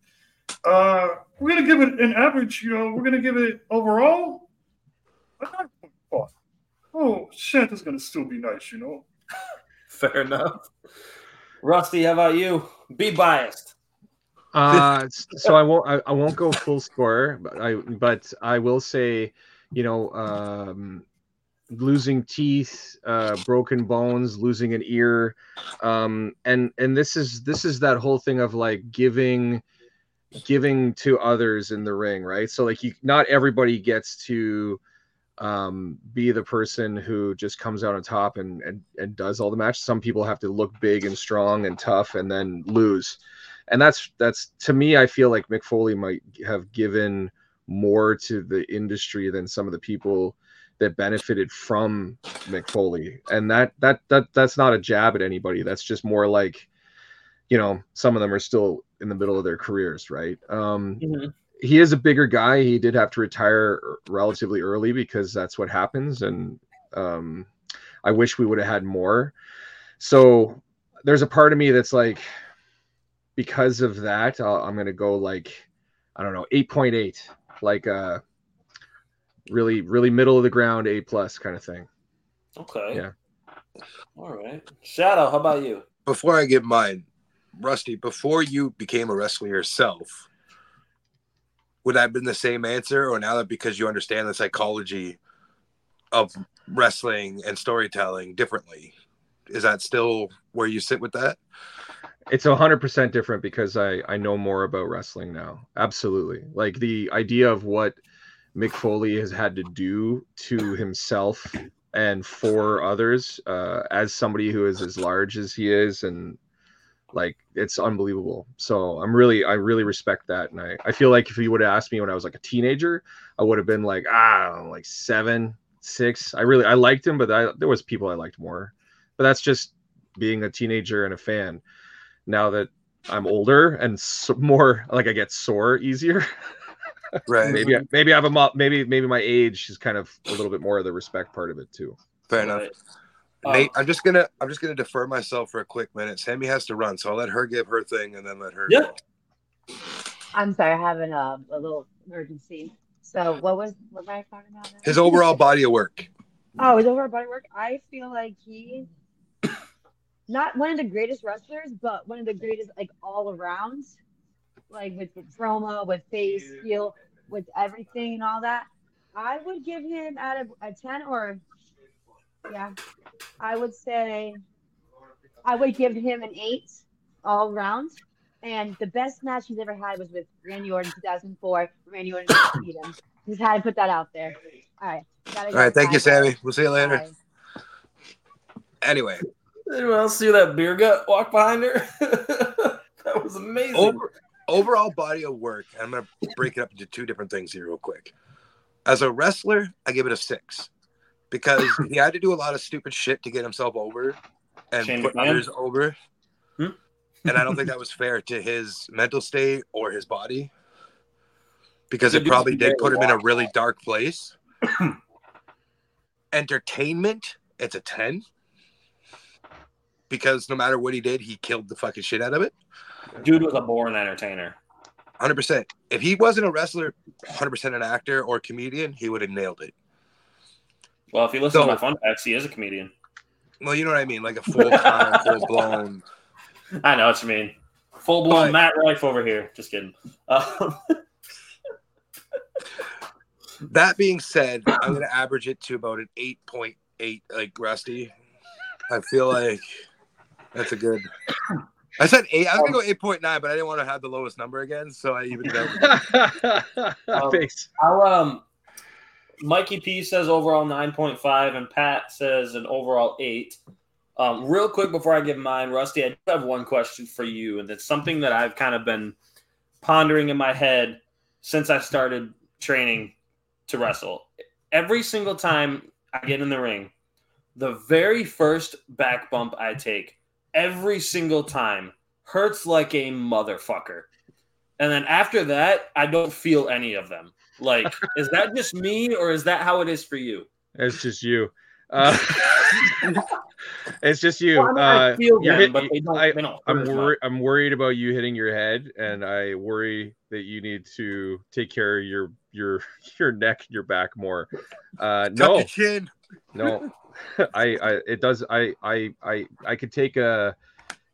we're gonna give it an average. You know, we're gonna give it overall. 9.5. oh, shit, it's going to still be nice, you know? Fair enough. Rusty, how about you? Be biased. So I won't go full scorer, but I will say, you know, losing teeth, broken bones, losing an ear, and this is that whole thing of like giving to others in the ring, right? So like not everybody gets to be the person who just comes out on top and does all the matches. Some people have to look big and strong and tough and then lose. And that's to me, I feel like Mick Foley might have given more to the industry than some of the people that benefited from Mick Foley. And that's not a jab at anybody. That's just more like, you know, some of them are still in the middle of their careers, right? Mm-hmm. He is a bigger guy. He did have to retire relatively early because that's what happens. And I wish we would have had more. So there's a part of me that's like, because of that, I'm going to go like, I don't know, 8.8, like really, really middle of the ground, A plus kind of thing. Okay. Yeah. All right. Shadow, how about you? Before I give mine, Rusty, before you became a wrestler yourself, would that have been the same answer, or now that because you understand the psychology of wrestling and storytelling differently, is that still where you sit with that? It's 100% different because I know more about wrestling now. Absolutely. Like the idea of what Mick Foley has had to do to himself and for others as somebody who is as large as he is, and like, it's unbelievable. So I really respect that. And I feel like if you would have asked me when I was like a teenager, I would have been like, like 7, 6. I liked him, but there was people I liked more, but that's just being a teenager and a fan. Now that I'm older and more like I get sore easier. Right. Maybe I have a maybe my age is kind of a little bit more of the respect part of it too. Fair enough. Right. Nate, I'm just gonna defer myself for a quick minute. Sammy has to run, so I'll let her give her thing and then let her. Yeah. Go. I'm sorry, I have a little emergency. So what were I talking about now? His overall body of work. Oh, his overall body of work. I feel like he's not one of the greatest wrestlers, but one of the greatest like all around, like with the promo, with face, heel, with everything and all that. I would give him out of a 10 or. Yeah, I would say I would give him an 8 all round. And the best match he's ever had was with Randy Orton in 2004. Randy Orton beat him. Just had to put that out there. All right. Thank you, Sammy. We'll see you later. Bye. Anyway. Anyone else see that beer gut walk behind her? That was amazing. Overall body of work. I'm going to break it up into two different things here real quick. As a wrestler, I give it a 6. Because he had to do a lot of stupid shit to get himself over and put others over. Hmm? And I don't think that was fair to his mental state or his body. Because it probably did put him in a really dark place. Entertainment, it's a 10. Because no matter what he did, he killed the fucking shit out of it. Dude was a born entertainer. 100%. If he wasn't a wrestler, 100% an actor or comedian, he would have nailed it. Well, if you listen to my fun facts, he is a comedian. Well, you know what I mean, like a full-time, full-blown. I know what you mean. Full-blown Matt Rife over here. Just kidding. That being said, I'm going to average it to about an 8.8, like Rusty. I feel like that's a good. I said 8. I was going to go 8.9, but I didn't want to have the lowest number again, so I evened it out. Thanks. I'll. Mikey P says overall 9.5, and Pat says an overall 8. Real quick before I give mine, Rusty, I do have one question for you, and it's something that I've kind of been pondering in my head since I started training to wrestle. Every single time I get in the ring, the very first back bump I take, every single time, hurts like a motherfucker. And then after that, I don't feel any of them. Like, is that just me, or is that how it is for you? It's just you. It's just you. Well, I feel them, but they don't. I'm worried about you hitting your head, and I worry that you need to take care of your neck, your back more. No, your chin. No, I could take a,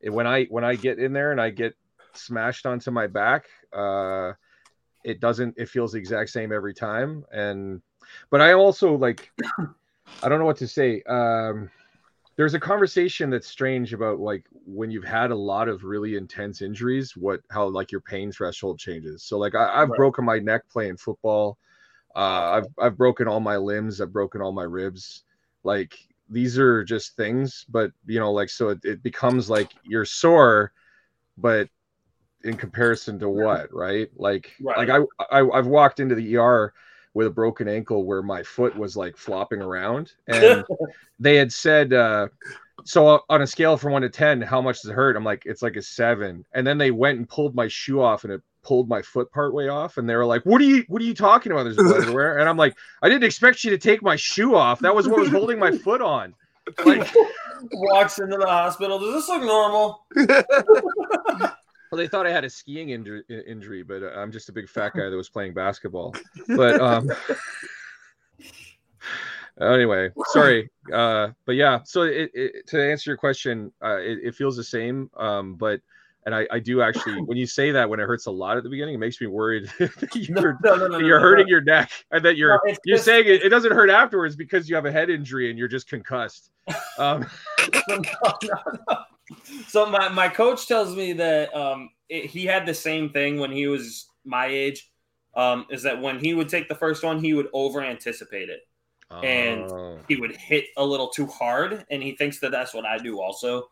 when I get in there and I get smashed onto my back, it feels the exact same every time. But I also, like, I don't know what to say. There's a conversation that's strange about, like, when you've had a lot of really intense injuries, how like your pain threshold changes. So like I've right. broken my neck playing football. I've broken all my limbs. I've broken all my ribs. Like, these are just things, but you know, like, so it becomes like you're sore, but in comparison to what, right? Like, right. like I've walked into the ER with a broken ankle where my foot was like flopping around, and they had said, so on a scale from 1 to 10, how much does it hurt? I'm like, it's like a 7. And then they went and pulled my shoe off, and it pulled my foot part way off. And they were like, what are you talking about? There's blood everywhere. And I'm like, I didn't expect you to take my shoe off. That was what was holding my foot on. Like, walks into the hospital. Does this look normal? Well, they thought I had a skiing injury, but I'm just a big fat guy that was playing basketball. But anyway, sorry. But yeah, so to answer your question, it feels the same. But I do actually, when you say that, when it hurts a lot at the beginning, it makes me worried that you're hurting your neck, and that you're saying it doesn't hurt afterwards because you have a head injury and you're just concussed. No. So my coach tells me that he had the same thing when he was my age, is that when he would take the first one, he would over-anticipate it. Oh. And he would hit a little too hard, and he thinks that that's what I do also.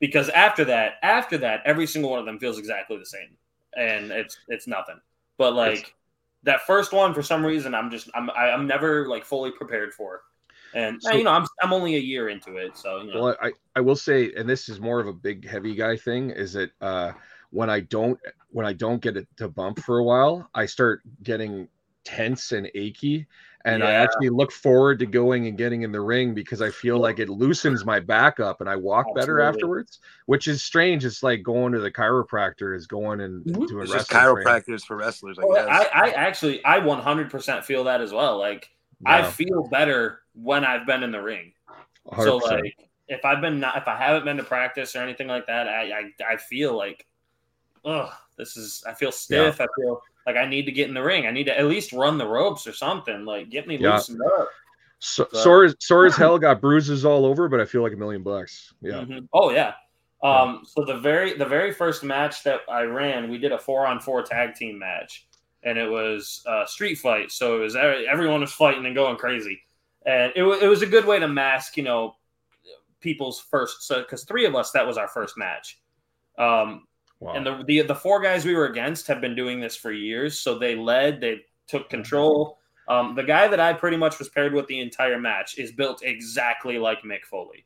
Because after that, every single one of them feels exactly the same, and it's nothing. But like that first one, for some reason, I'm never like fully prepared for it. And so, you know, I'm only a year into it, so you know. Well, I will say, and this is more of a big heavy guy thing, is that when I don't get it to bump for a while, I start getting tense and achy, and I actually look forward to going and getting in the ring because I feel like it loosens my back up and I walk better afterwards, which is strange. It's like going to the chiropractor is going and doing it's just chiropractors training. For wrestlers. I guess. I actually 100% feel that as well. Like. Yeah. I feel better when I've been in the ring. 100%. So like if I haven't been to practice or anything like that, I feel like, I feel stiff. Yeah. I feel like I need to get in the ring. I need to at least run the ropes or something. Like get me loosened up. Sore as hell, got bruises all over, but I feel like $1,000,000. Yeah. Mm-hmm. Oh yeah. So the very first match that I ran, we did a 4-on-4 tag team match. And it was street fight, so it was everyone was fighting and going crazy, and it was a good way to mask, you know, people's first. So because 3 of us, that was our first match, and the 4 guys we were against have been doing this for years, so they led, they took control. The guy that I pretty much was paired with the entire match is built exactly like Mick Foley,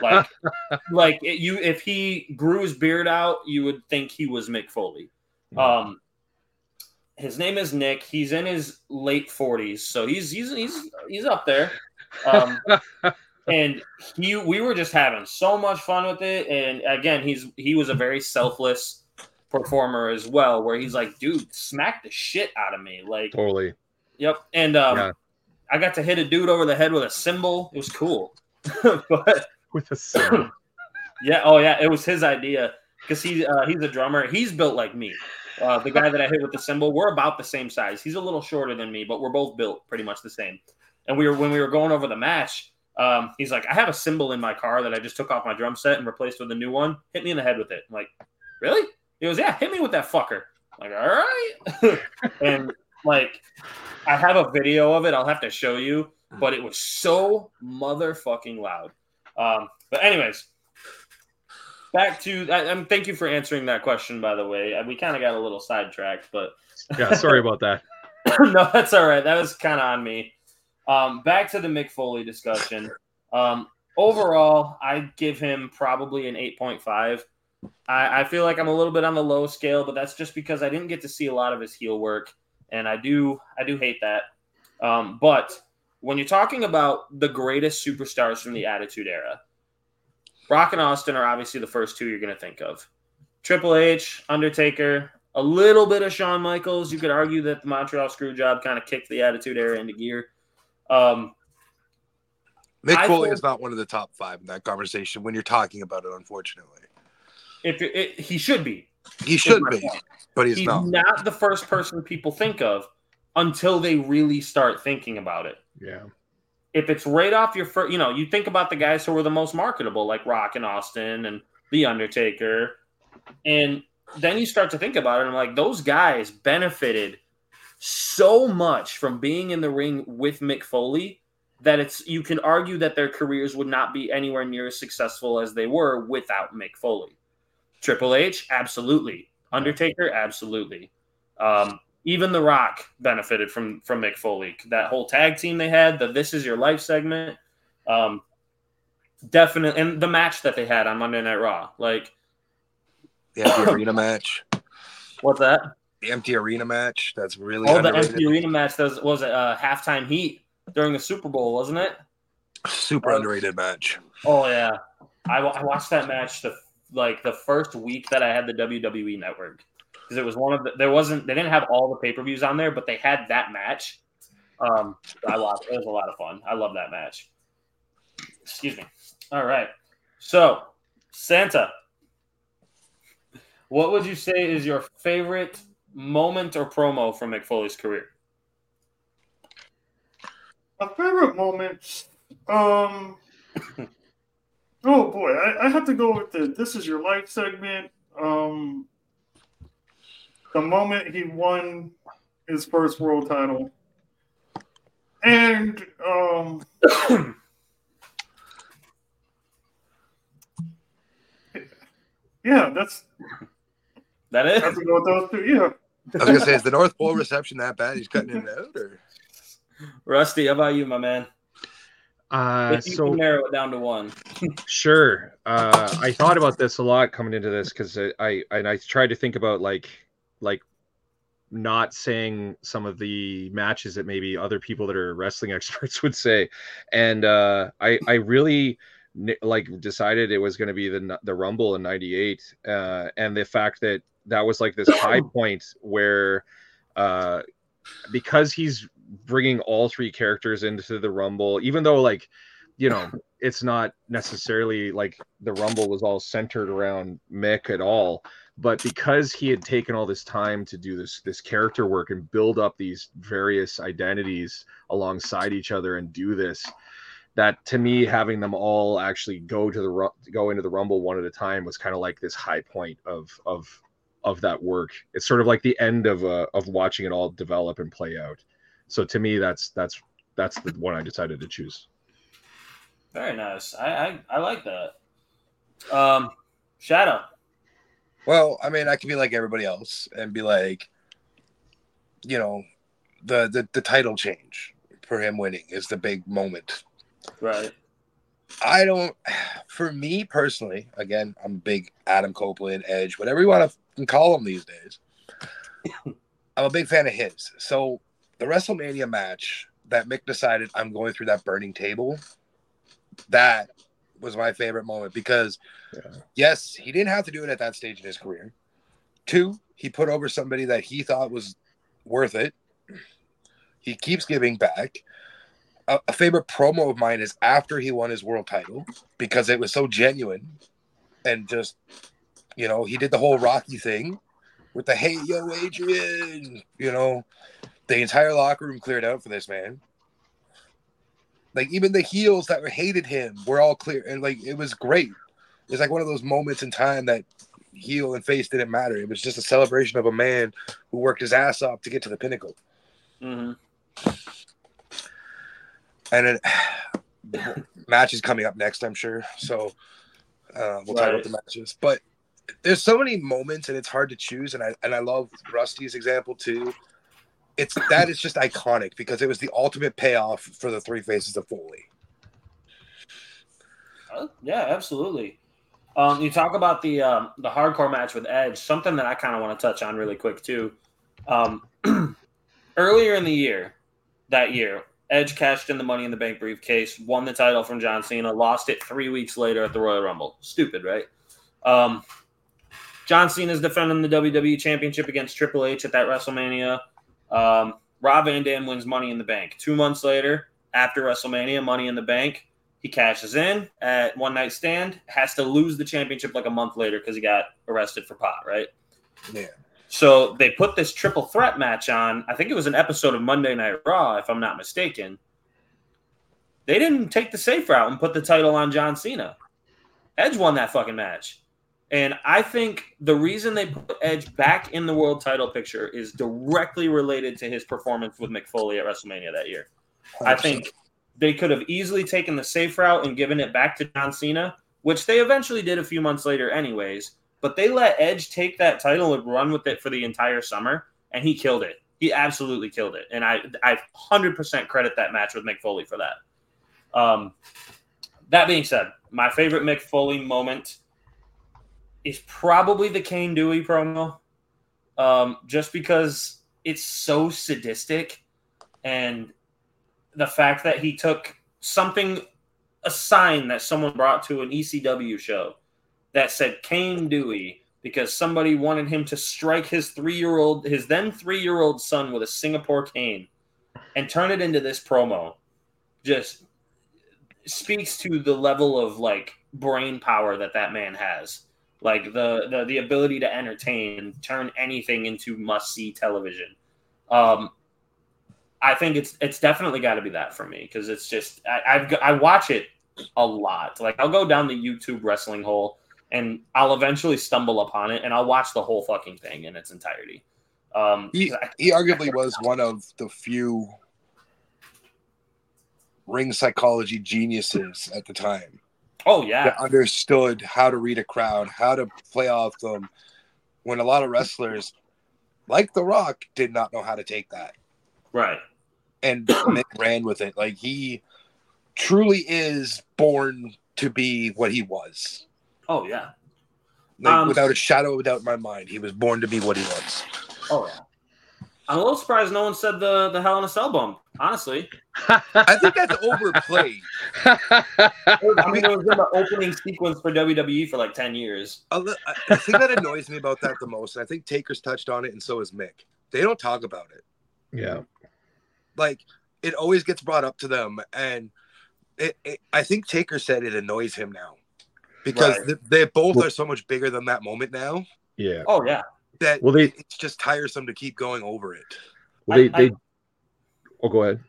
like if he grew his beard out, you would think he was Mick Foley. His name is Nick. He's in his late 40s, so he's up there. And we were just having so much fun with it. And again, he was a very selfless performer as well, where he's like, "Dude, smack the shit out of me!" Like totally. Yep. And I got to hit a dude over the head with a cymbal. It was cool. But with a cymbal. Yeah. Oh yeah. It was his idea because he's a drummer. He's built like me. The guy that I hit with the cymbal, we're about the same size. He's a little shorter than me, but we're both built pretty much the same. And when we were going over the match, he's like, "I have a cymbal in my car that I just took off my drum set and replaced with a new one. Hit me in the head with it." I'm like, "Really?" He goes, "Yeah, hit me with that fucker." I'm like, "All right." And like, I have a video of it. I'll have to show you. But it was so motherfucking loud. But anyways. Back to, thank you for answering that question, by the way. We kind of got a little sidetracked, but yeah, sorry about that. No, that's all right. That was kind of on me. Back to the Mick Foley discussion. Overall, I give him probably an 8.5. I feel like I'm a little bit on the low scale, but that's just because I didn't get to see a lot of his heel work, and I do hate that. But when you're talking about the greatest superstars from the Attitude Era, Rock and Austin are obviously the first 2 you're going to think of. Triple H, Undertaker, a little bit of Shawn Michaels. You could argue that the Montreal Screwjob kind of kicked the Attitude Era into gear. Mick Foley is not one of the top five in that conversation when you're talking about it, unfortunately. He should be. He should be, but he's not. He's not the first person people think of until they really start thinking about it. Yeah. If it's right off your first, you think about the guys who were the most marketable, like Rock and Austin and The Undertaker. And then you start to think about it, and like, those guys benefited so much from being in the ring with Mick Foley that you can argue that their careers would not be anywhere near as successful as they were without Mick Foley. Triple H, absolutely. Undertaker, absolutely. Even The Rock benefited from Mick Foley. That whole tag team they had, the This Is Your Life segment, definitely, and the match that they had on Monday Night Raw. Like, the empty arena match. What's that? The empty arena match. That's really underrated. The empty arena match was Halftime Heat during the Super Bowl, wasn't it? Super underrated match. Oh, yeah. I watched that match the first week that I had the WWE Network, because it was one of the, they didn't have all the pay-per-views on there, but they had that match. I watched it. It was a lot of fun. I love that match. Excuse me. All right. So, Santa, what would you say is your favorite moment or promo from Mick Foley's career? My favorite moments, oh boy, I have to go with the This Is Your Life segment. The moment he won his first world title. And yeah, that is. I have to go with those two, yeah. I was gonna say, is the North Pole reception that bad? He's cutting it out, or Rusty, how about you, my man? If you can narrow it down to one. Sure. I thought about this a lot coming into this, because I tried to think about like not saying some of the matches that maybe other people that are wrestling experts would say, and I really decided it was going to be the Rumble in '98, and the fact that was like this high point where because he's bringing all three characters into the Rumble, even though it's not necessarily like the Rumble was all centered around Mick at all, but because he had taken all this time to do this character work and build up these various identities alongside each other and do this, that to me, having them all actually go into the Rumble one at a time was kind of like this high point of that work. It's sort of like the end of watching it all develop and play out. So to me, that's the one I decided to choose. Very nice. I like that. Shadow. Well, I mean, I could be like everybody else and be like, the title change for him winning is the big moment. Right. For me personally, again, I'm a big Adam Copeland, Edge, whatever you want to call him these days. I'm a big fan of his. So the WrestleMania match that Mick decided I'm going through that burning table, that was my favorite moment, because yes, he didn't have to do it at that stage in his career. 2, he put over somebody that he thought was worth it. He keeps giving back. A favorite promo of mine is after he won his world title, because it was so genuine, and just, he did the whole Rocky thing with the, hey, yo, Adrian, the entire locker room cleared out for this man. Like, even the heels that hated him were all clear. And, like, it was great. It's like one of those moments in time that heel and face didn't matter. It was just a celebration of a man who worked his ass off to get to the pinnacle. Mm-hmm. And the match is coming up next, I'm sure. So we'll talk about the matches. But there's so many moments, and it's hard to choose. And I love Rusty's example, too. That is just iconic, because it was the ultimate payoff for the three faces of Foley. Yeah, absolutely. You talk about the hardcore match with Edge, something that I kind of want to touch on really quick too. Earlier in the year, Edge cashed in the Money in the Bank briefcase, won the title from John Cena, lost it 3 weeks later at the Royal Rumble. Stupid, right? John Cena's defending the WWE Championship against Triple H at that WrestleMania. Rob Van Dam wins Money in the Bank. 2 months later, after WrestleMania, Money in the Bank, He cashes in at One Night Stand, has to lose the championship like a month later because he got arrested for pot, right? Yeah. So they put this triple threat match on. I think it was an episode of Monday Night Raw, if I'm not mistaken. They didn't take the safe route and put the title on John Cena. Edge won that fucking match. And I think the reason they put Edge back in the world title picture is directly related to his performance with Mick Foley at WrestleMania that year. 100%. I think they could have easily taken the safe route and given it back to John Cena, which they eventually did a few months later anyways. But they let Edge take that title and run with it for the entire summer, and he killed it. He absolutely killed it. And I 100% credit that match with Mick Foley for that. That being said, my favorite Mick Foley moment is probably the Kane Dewey promo, just because it's so sadistic, and the fact that he took something, a sign that someone brought to an ECW show that said Kane Dewey because somebody wanted him to strike his then three-year-old son with a Singapore cane and turn it into this promo, just speaks to the level of like brain power that man has. Like the ability to entertain and turn anything into must-see television. I think it's definitely got to be that for me because it's just I watch it a lot. Like I'll go down the YouTube wrestling hole and I'll eventually stumble upon it and I'll watch the whole fucking thing in its entirety. He arguably was one of the few ring psychology geniuses at the time. Oh, yeah. That understood how to read a crowd, how to play off them, when a lot of wrestlers, like The Rock, did not know how to take that. Right. And Mick ran with it. Like, he truly is born to be what he was. Oh, yeah. Like, without a shadow of a doubt in my mind, he was born to be what he was. Oh, yeah. I'm a little surprised no one said the Hell in a Cell bump, honestly. I think that's overplayed. It was in the opening sequence for WWE for like 10 years. I think that annoys me about that the most. I think Taker's touched on it, and so is Mick. They don't talk about it. Yeah. Like, it always gets brought up to them, and I think Taker said it annoys him now. Because right. they both are so much bigger than that moment now. Yeah. Oh, yeah. It's just tiresome to keep going over it. Well, oh, go ahead.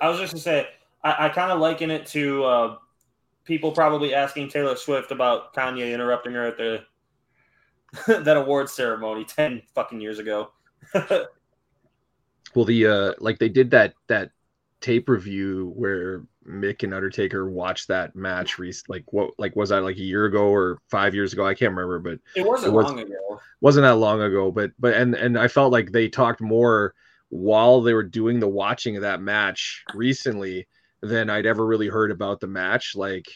I was just going to say, I kind of liken it to people probably asking Taylor Swift about Kanye interrupting her at that awards ceremony 10 fucking years ago. Well, they did that tape review where Mick and Undertaker watched that match was that like a year ago or 5 years ago? I can't remember, but it wasn't long ago. Wasn't that long ago, but I felt like they talked more while they were doing the watching of that match recently than I'd ever really heard about the match. Like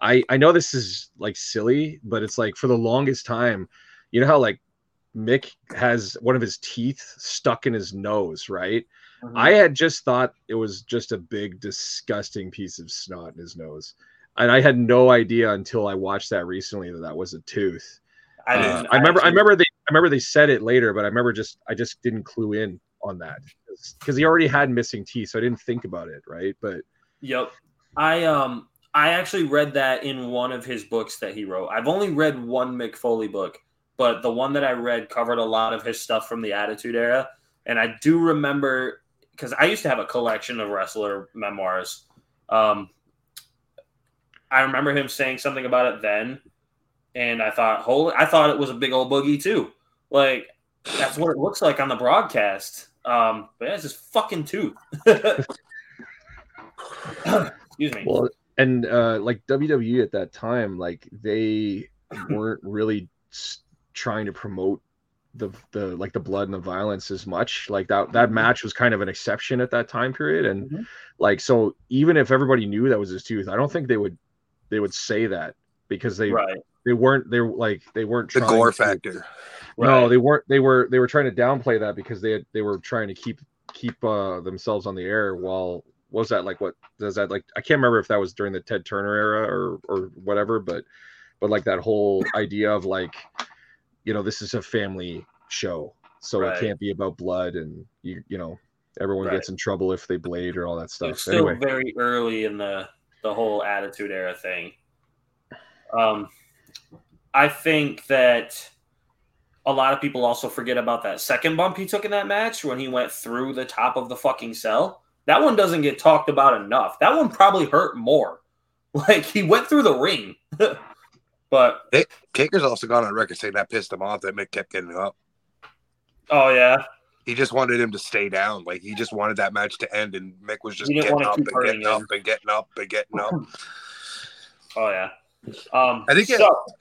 I know this is like silly, but it's like for the longest time, you know how like Mick has one of his teeth stuck in his nose, right? Mm-hmm. I had just thought it was just a big, disgusting piece of snot in his nose. And I had no idea until I watched that recently that was a tooth. I remember they said it later, but I just didn't clue in on that because he already had missing teeth. So I didn't think about it. Right. But yep. I actually read that in one of his books that he wrote. I've only read one Mick Foley book, but the one that I read covered a lot of his stuff from the Attitude Era. And I do remember, because I used to have a collection of wrestler memoirs. I remember him saying something about it then, and I thought it was a big old boogie too. Like that's what it looks like on the broadcast. But yeah, it's just fucking tooth. Excuse me. Well, and like WWE at that time, like they weren't really trying to promote the like the blood and the violence as much. Like that match was kind of an exception at that time period, and mm-hmm. like so even if everybody knew that was his tooth, I don't think they would say that because they weren't the gore factor. No, they weren't. They were trying to downplay that because they were trying to keep themselves on the air. While was that like what does that like I can't remember if that was during the Ted Turner era or whatever, but like that whole idea of like. You know, this is a family show, so right. It can't be about blood, and you know everyone right. gets in trouble if they blade or all that stuff. It's still very early in the the whole Attitude Era thing. I think that a lot of people also forget about that second bump he took in that match when he went through the top of the fucking cell. That one doesn't get talked about enough. That one probably hurt more. Like, he went through the ring. But Taker's also gone on record saying that pissed him off that Mick kept getting up. Oh, yeah. He just wanted him to stay down. Like, he just wanted that match to end, and Mick was just getting up and getting up and getting up and getting up. Oh, yeah. I think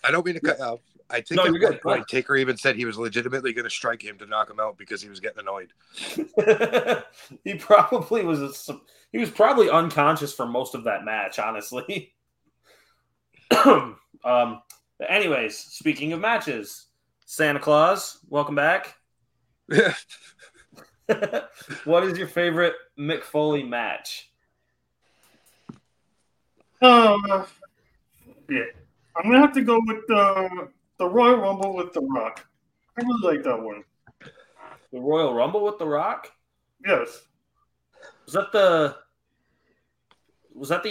I don't mean to cut out. I think at one point Taker even said he was legitimately going to strike him to knock him out because he was getting annoyed. He probably was. He was probably unconscious for most of that match, honestly. Anyways, speaking of matches, Santa Claus, welcome back. What is your favorite Mick Foley match? Yeah, I'm gonna have to go with the Royal Rumble with The Rock. I really like that one. The Royal Rumble with The Rock? Yes. Was that the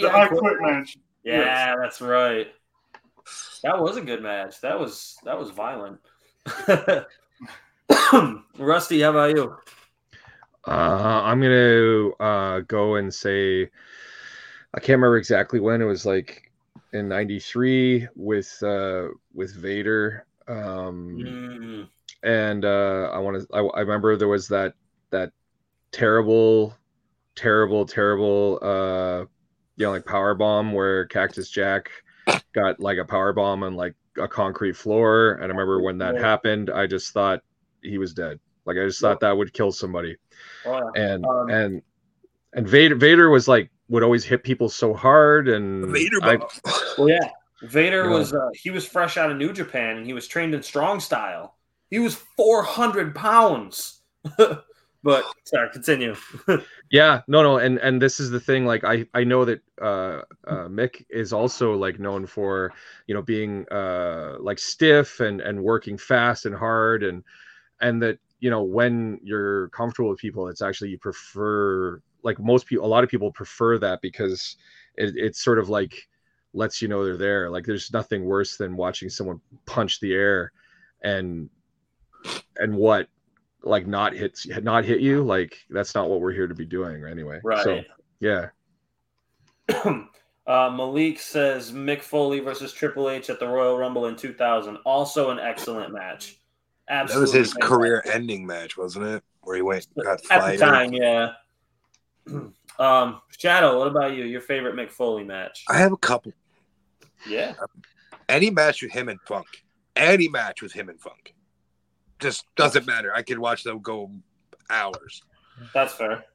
I Quit match? Yeah, yes. That's right. That was a good match. That was violent. Rusty, how about you? I'm gonna go and say I can't remember exactly when. It was like in '93 with Vader. And I remember there was that terrible power bomb where Cactus Jack got like a power bomb on like a concrete floor. And I remember when that happened, I just thought he was dead. Like, I just thought that would kill somebody. Oh, yeah. And Vader was like, would always hit people so hard. And Vader was he was fresh out of New Japan, and he was trained in strong style. He was 400 pounds. But sorry, continue. Yeah, no. And this is the thing. Like, I know that Mick is also like known for, being like stiff and working fast and hard, and that, when you're comfortable with people, it's actually you prefer, like most people, a lot of people prefer that because it's sort of like lets you know they're there. Like, there's nothing worse than watching someone punch the air and what, like not hit you. Like, that's not what we're here to be doing anyway. Right. So, yeah. Malik says Mick Foley versus Triple H at the Royal Rumble in 2000. Also an excellent match. Absolutely. That was his career ending match, wasn't it? Where he went and got fired. At the time, yeah. Shadow, what about you? Your favorite Mick Foley match? I have a couple. Yeah. Any match with him and Funk. Just doesn't matter. I could watch them go hours. That's fair.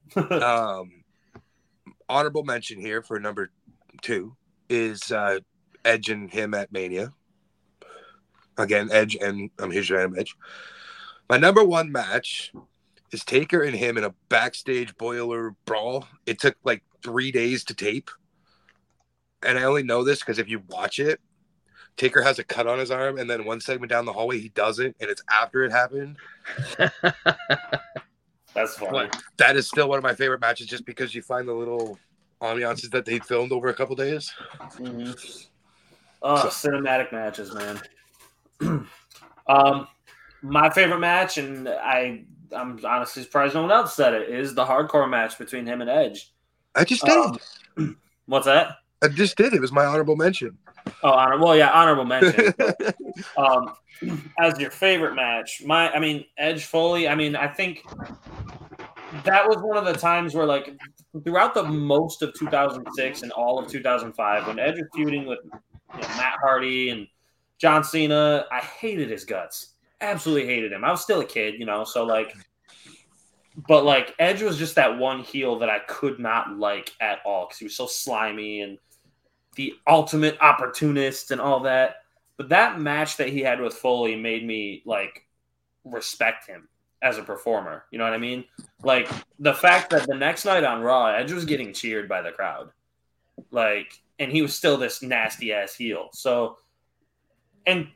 Honorable mention here for number 2 is Edge and him at Mania. Again, Edge and his random Edge. My number 1 match is Taker and him in a backstage boiler brawl. It took like 3 days to tape. And I only know this because if you watch it, Taker has a cut on his arm, and then one segment down the hallway, he doesn't, and it's after it happened. That's funny. But that is still one of my favorite matches just because you find the little ambiances that they filmed over a couple days. Mm-hmm. Oh, so. Cinematic matches, man. My favorite match, and I'm honestly surprised no one else said it, is the hardcore match between him and Edge. I just did. What's that? I just did. It was my honorable mention. Oh, honorable mention. As your favorite match, Edge Foley. I think that was one of the times where, like, throughout the most of 2006 and all of 2005, when Edge was feuding with Matt Hardy and John Cena, I hated his guts. Absolutely hated him. I was still a kid, so like. But like, Edge was just that one heel that I could not like at all because he was so slimy and the ultimate opportunist and all that. But that match that he had with Foley made me like respect him as a performer. You know what I mean? Like, the fact that the next night on Raw, Edge was getting cheered by the crowd. Like, and he was still this nasty ass heel. So, and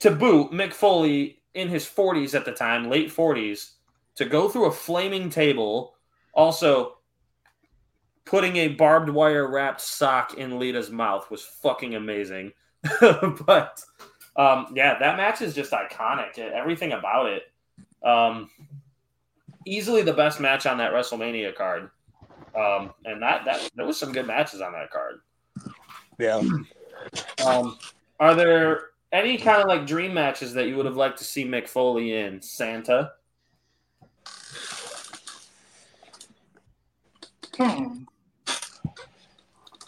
to boot, Mick Foley in his 40s at the time, late 40s, to go through a flaming table, also Putting a barbed wire wrapped sock in Lita's mouth was fucking amazing. But yeah, that match is just iconic. Everything about it. Easily the best match on that WrestleMania card. And that there was some good matches on that card. Yeah. Are there any kind of like dream matches that you would have liked to see Mick Foley in? Santa?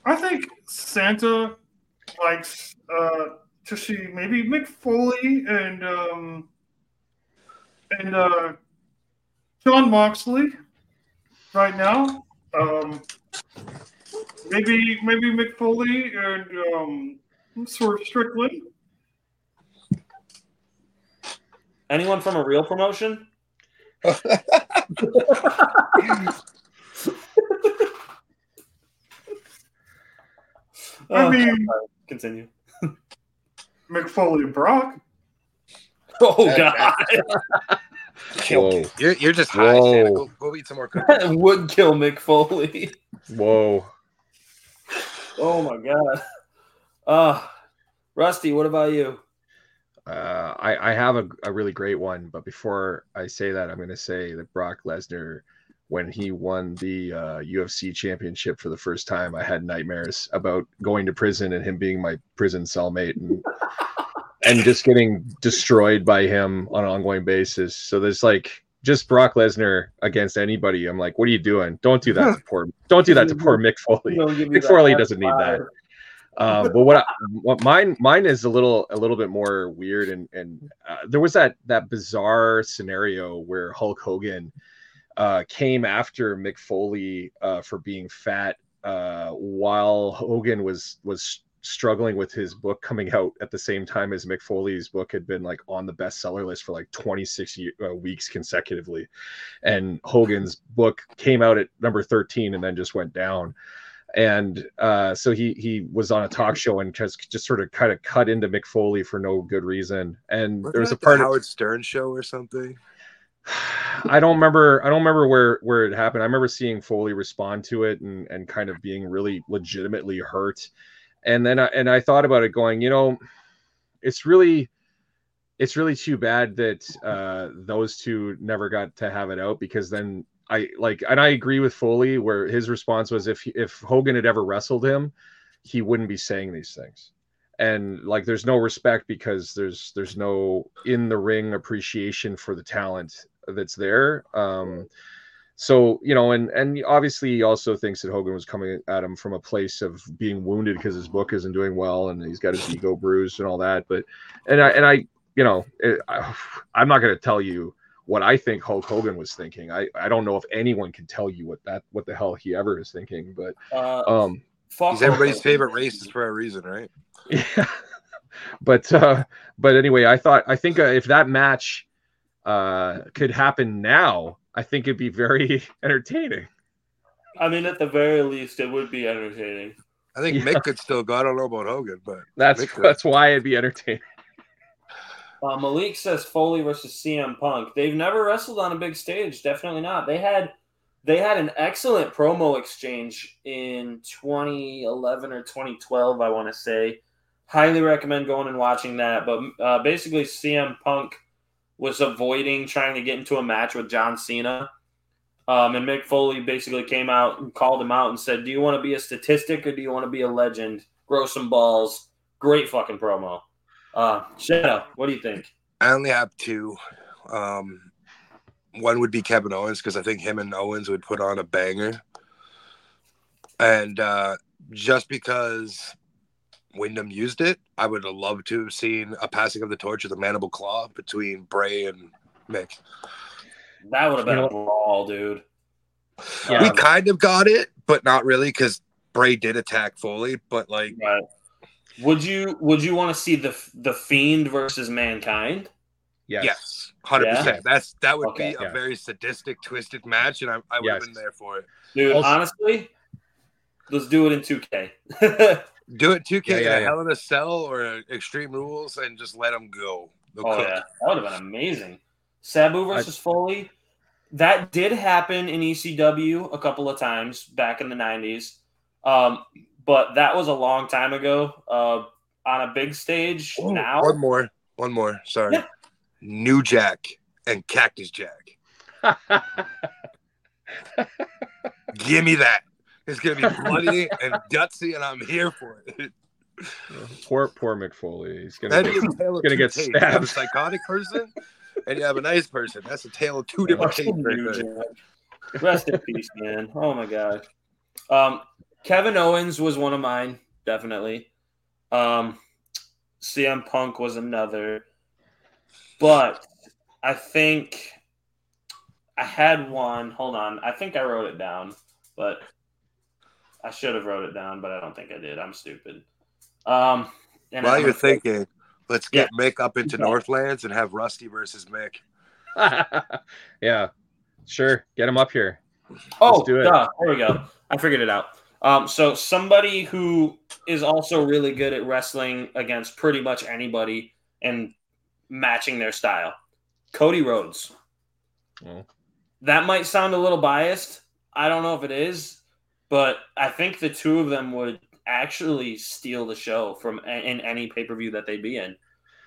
I think Santa likes to see maybe Mick Foley and Jon Moxley right now. Maybe Mick Foley and Swerve Strickland. Anyone from a real promotion? I mean, continue. Mick Foley and Brock. Oh God! You're just high, Santa. Go eat some more cookies. That would kill Mick Foley. Whoa! Oh my God! Rusty, what about you? I have a really great one, but before I say that, I'm going to say that Brock Lesnar, when he won the UFC championship for the first time, I had nightmares about going to prison and him being my prison cellmate and just getting destroyed by him on an ongoing basis. So there's like just Brock Lesnar against anybody. I'm like, what are you doing? Don't do that to poor Mick Foley. Mick Foley doesn't need that. But mine is a little bit more weird, and there was that bizarre scenario where Hulk Hogan came after Mick Foley for being fat while Hogan was struggling with his book coming out at the same time as Mick Foley's book had been like on the bestseller list for like 26 weeks consecutively, and Hogan's book came out at number 13 and then just went down. And so he was on a talk show and just sort of kind of cut into Mick Foley for no good reason. And wasn't there was a part of Howard Stern show or something. I don't remember where it happened. I remember seeing Foley respond to it and kind of being really legitimately hurt. And then I thought about it going, you know, it's really too bad that those two never got to have it out, because then I agree with Foley where his response was if Hogan had ever wrestled him, he wouldn't be saying these things. And like, there's no respect because there's no in the ring appreciation for the talent that's there. So, you know, and obviously he also thinks that Hogan was coming at him from a place of being wounded because his book isn't doing well and he's got his ego bruised and all that. But, and I, you know, I'm not going to tell you what I think Hulk Hogan was thinking. I don't know if anyone can tell you what the hell he ever is thinking, but he's everybody's favorite racist for a reason, right? Yeah. But anyway, I think if that match could happen now, I think it'd be very entertaining. I mean, at the very least, it would be entertaining. I think Mick could still go. I don't know about Hogan, but that's why it'd be entertaining. Malik says Foley versus CM Punk. They've never wrestled on a big stage. Definitely not. They had an excellent promo exchange in 2011 or 2012, I want to say. Highly recommend going and watching that. But basically, CM Punk was avoiding trying to get into a match with John Cena. And Mick Foley basically came out and called him out and said, do you want to be a statistic or do you want to be a legend? Grow some balls. Great fucking promo. Shadow, what do you think? I only have two. One would be Kevin Owens, because I think him and Owens would put on a banger. And just because Wyndham used it, I would have loved to have seen a passing of the torch with a mandible claw between Bray and Mick. That would have been a brawl, dude. Yeah. We kind of got it, but not really, because Bray did attack Foley, but like... Right. Would you want to see the Fiend versus Mankind? Yes, 100%. Yeah? That would be a very sadistic, twisted match, and I would have been there for it. Dude, also, honestly, let's do it in 2K. Do it 2K, Hell in a Cell or Extreme Rules, and just let them go. They'll cook. Yeah, that would have been amazing. Sabu versus Foley. That did happen in ECW a couple of times back in the 90s. But that was a long time ago on a big stage. Ooh, now. One more. Sorry. Yeah. New Jack and Cactus Jack. Give me that. It's going to be bloody and gutsy, and I'm here for it. Poor Mick Foley. He's going to get stabbed. You have a psychotic person, and you have a nice person. That's a tale of two different cases. Rest in peace, man. Oh, my God. Kevin Owens was one of mine, definitely. CM Punk was another. But I think I had one. Hold on. I think I wrote it down, but I should have wrote it down, but I don't think I did. I'm stupid. While you're thinking, let's get Mick up into Northlands and have Rusty versus Mick. Yeah, sure. Get him up here. Oh, do it. There we go. I figured it out. So somebody who is also really good at wrestling against pretty much anybody and matching their style, Cody Rhodes. Oh. That might sound a little biased. I don't know if it is, but I think the two of them would actually steal the show from in any pay-per-view that they'd be in.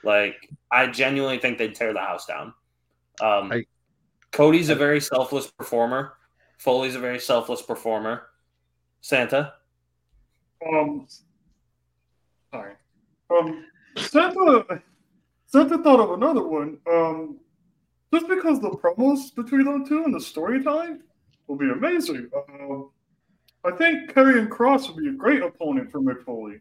Like, I genuinely think they'd tear the house down. Cody's a very selfless performer. Foley's a very selfless performer. Santa? Sorry. Santa thought of another one. Just because the promos between those two and the storyline will be amazing. I think Karrion Kross would be a great opponent for Mick Foley.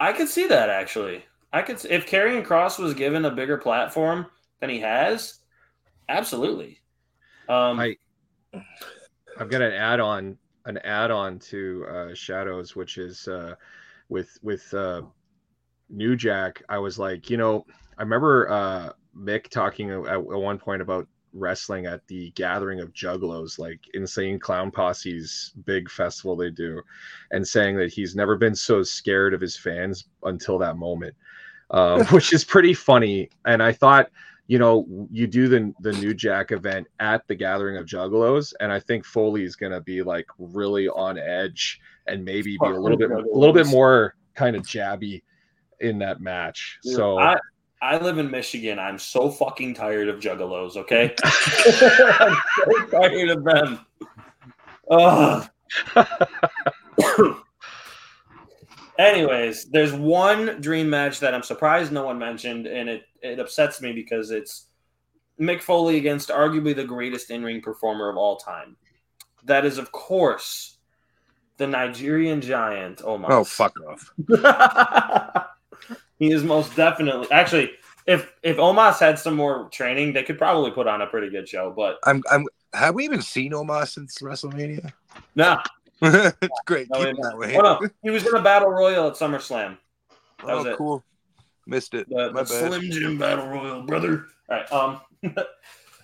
I could see that, actually. If Karrion Kross was given a bigger platform than he has, absolutely. I've got an add-on to Shadows, which is with New Jack. I was like, I remember Mick talking at one point about wrestling at the Gathering of Juggalos, like Insane Clown Posse's big festival they do, and saying that he's never been so scared of his fans until that moment, which is pretty funny. And I thought, you do the New Jack event at the Gathering of Juggalos, and I think Foley's gonna be like really on edge and maybe be a little bit more kind of jabby in that match. Dude, so I live in Michigan. I'm so fucking tired of juggalos, okay? I'm so tired of them. Anyways, there's one dream match that I'm surprised no one mentioned, and it upsets me because it's Mick Foley against arguably the greatest in-ring performer of all time. That is, of course, the Nigerian Giant. Oh, fuck off. He is most definitely. Actually, if Omos had some more training, they could probably put on a pretty good show. But have we even seen Omos since WrestleMania? No. It's great. No, that way. Oh, no. He was in a battle royal at SummerSlam. That was it. Cool. Missed it. My bad. Slim Jim battle royal, brother. All right.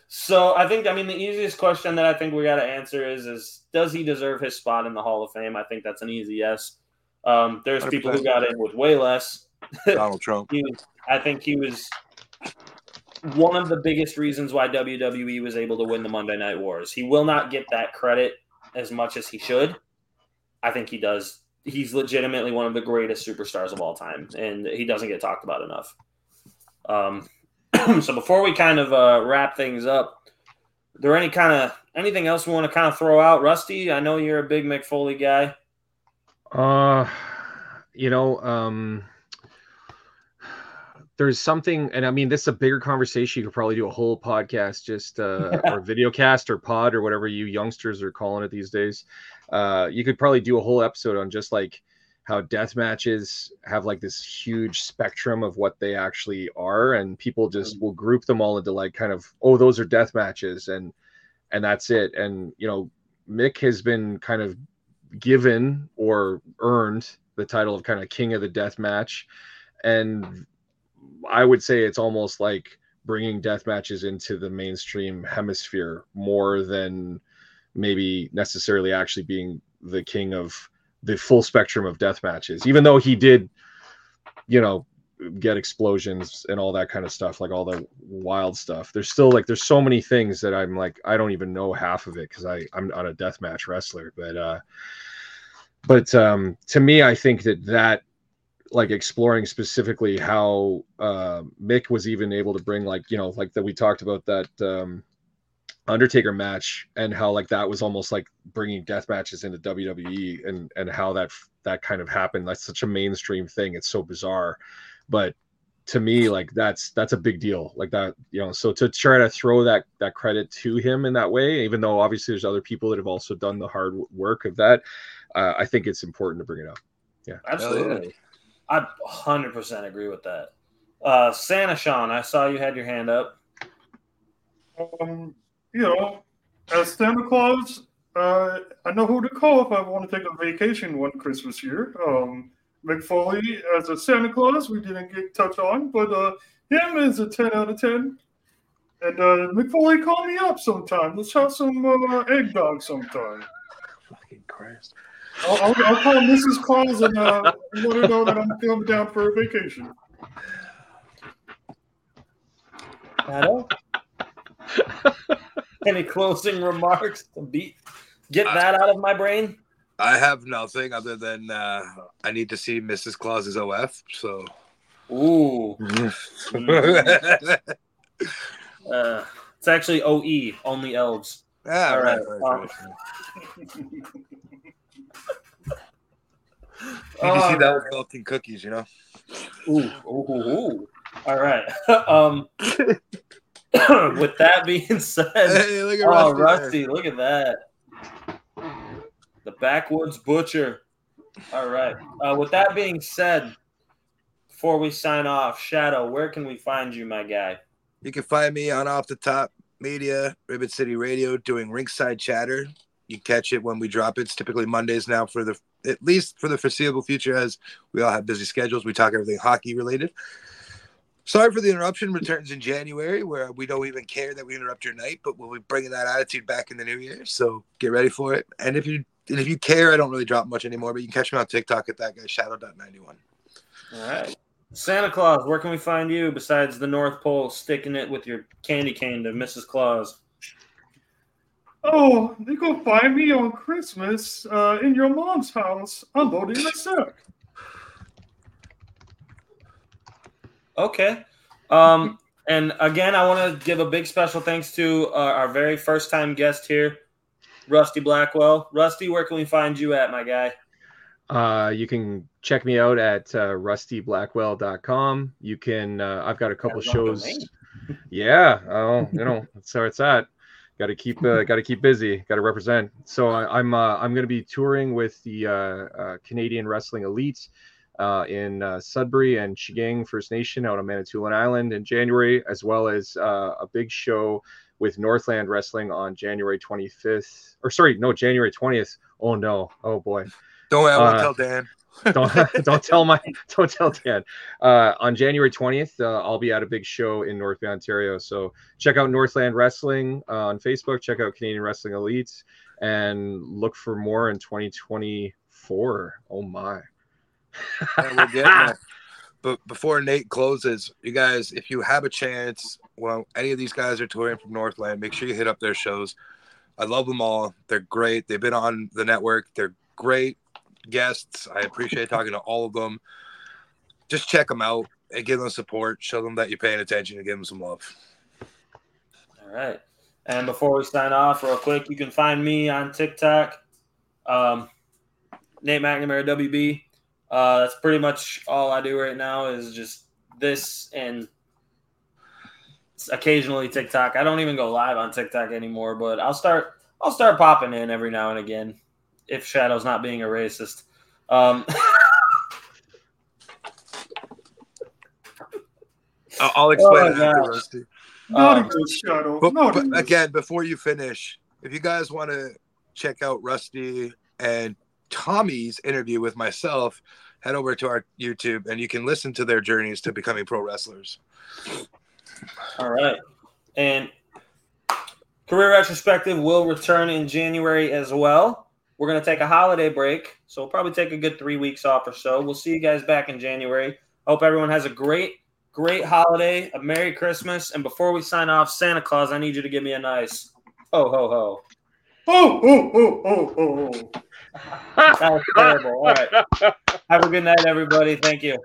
So the easiest question that I think we got to answer is does he deserve his spot in the Hall of Fame? I think that's an easy yes. There's 100%. People who got in with way less. Donald Trump. I think he was one of the biggest reasons why WWE was able to win the Monday Night Wars. He will not get that credit as much as he should. I think he does. He's legitimately one of the greatest superstars of all time, and he doesn't get talked about enough. So before we kind of wrap things up, are there anything else we want to kind of throw out? Rusty, I know you're a big Mick Foley guy. There's something, and this is a bigger conversation. You could probably do a whole podcast, just or video cast or pod or whatever you youngsters are calling it these days. You could probably do a whole episode on just like how death matches have like this huge spectrum of what they actually are, and people just will group them all into like kind of, oh, those are death matches, and that's it. And Mick has been kind of given or earned the title of kind of king of the death match, and I would say it's almost like bringing death matches into the mainstream hemisphere more than maybe necessarily actually being the king of the full spectrum of death matches, even though he did, get explosions and all that kind of stuff, like all the wild stuff. There's still like, there's so many things that I'm like, I don't even know half of it because I'm not a deathmatch wrestler. But to me, I think that like exploring specifically how Mick was even able to bring, like, you know, like that we talked about that Undertaker match, and how like that was almost like bringing death matches into WWE, and how that kind of happened. That's such a mainstream thing. It's so bizarre, but to me, like that's a big deal, like that, you know. So to try to throw that credit to him in that way, even though obviously there's other people that have also done the hard work of that, I think it's important to bring it up. Yeah, absolutely. I 100% agree with that. Santa Sean, I saw you had your hand up. You know, as Santa Claus, I know who to call if I want to take a vacation one Christmas year. Mick Foley as a Santa Claus, we didn't get touch on, but him is a 10 out of 10. And Mick Foley, call me up sometime. Let's have some eggnog sometime. Fucking Christ. I'll call Mrs. Claus and let her know that I'm coming down for a vacation. Any closing remarks to get that out of my brain? I have nothing other than I need to see Mrs. Claus's OF. So, ooh, it's actually OE, only elves. Yeah, all right. You can see that with milk and cookies, you know. Ooh. All right. With that being said, hey, look at Rusty, look at that. The backwoods butcher. All right. With that being said, before we sign off, Shadow, where can we find you, my guy? You can find me on Off the Top Media, Ribbit City Radio, doing Ringside Chatter. You catch it when we drop it. It's typically Mondays now at least for the foreseeable future, as we all have busy schedules. We talk everything hockey related. Sorry for the interruption. Returns in January, where we don't even care that we interrupt your night, but we'll be bringing that attitude back in the new year. So get ready for it. And if you care, I don't really drop much anymore, but you can catch me on TikTok at that guy, Shadow.91. All right. Santa Claus, where can we find you besides the North Pole sticking it with your candy cane to Mrs. Claus? Oh, you can find me on Christmas in your mom's house unloading a sack. Okay. And again, I want to give a big special thanks to our very first time guest here, Rusty Blackwell. Rusty, where can we find you at, my guy? You can check me out at rustyblackwell.com. You can, I've got a couple shows. Yeah. Oh, you know, that's where it's at. Got to keep busy. Got to represent. So I'm going to be touring with the Canadian Wrestling Elite in Sudbury and Chigang First Nation out on Manitoulin Island in January, as well as a big show with Northland Wrestling on January 20th. Oh no! Oh boy! Don't tell Dan. Don't tell Dan. On January 20th, I'll be at a big show in North Bay, Ontario. So check out Northland Wrestling on Facebook. Check out Canadian Wrestling Elites, and look for more in 2024. Oh my! And we're getting it. But before Nate closes, you guys, if you have a chance, well, any of these guys are touring from Northland, make sure you hit up their shows. I love them all. They're great. They've been on the network. They're great guests. I appreciate talking to all of them. Just check them out and give them support. Show them that you're paying attention and give them some love. All right. And before we sign off real quick, you can find me on TikTok. Nate McNamara, WB. That's pretty much all I do right now is just this and occasionally TikTok. I don't even go live on TikTok anymore, but I'll start popping in every now and again. If Shadow's not being a racist. I'll explain it after, Rusty. Not a good Shadow. But again, before you finish, if you guys want to check out Rusty and Tommy's interview with myself, head over to our YouTube and you can listen to their journeys to becoming pro wrestlers. All right. And Career Retrospective will return in January as well. We're going to take a holiday break, so we'll probably take a good 3 weeks off or so. We'll see you guys back in January. Hope everyone has a great, great holiday, a Merry Christmas. And before we sign off, Santa Claus, I need you to give me a nice ho, ho, ho. Ho, ho, ho, ho, ho, ho. That was terrible. All right. Have a good night, everybody. Thank you.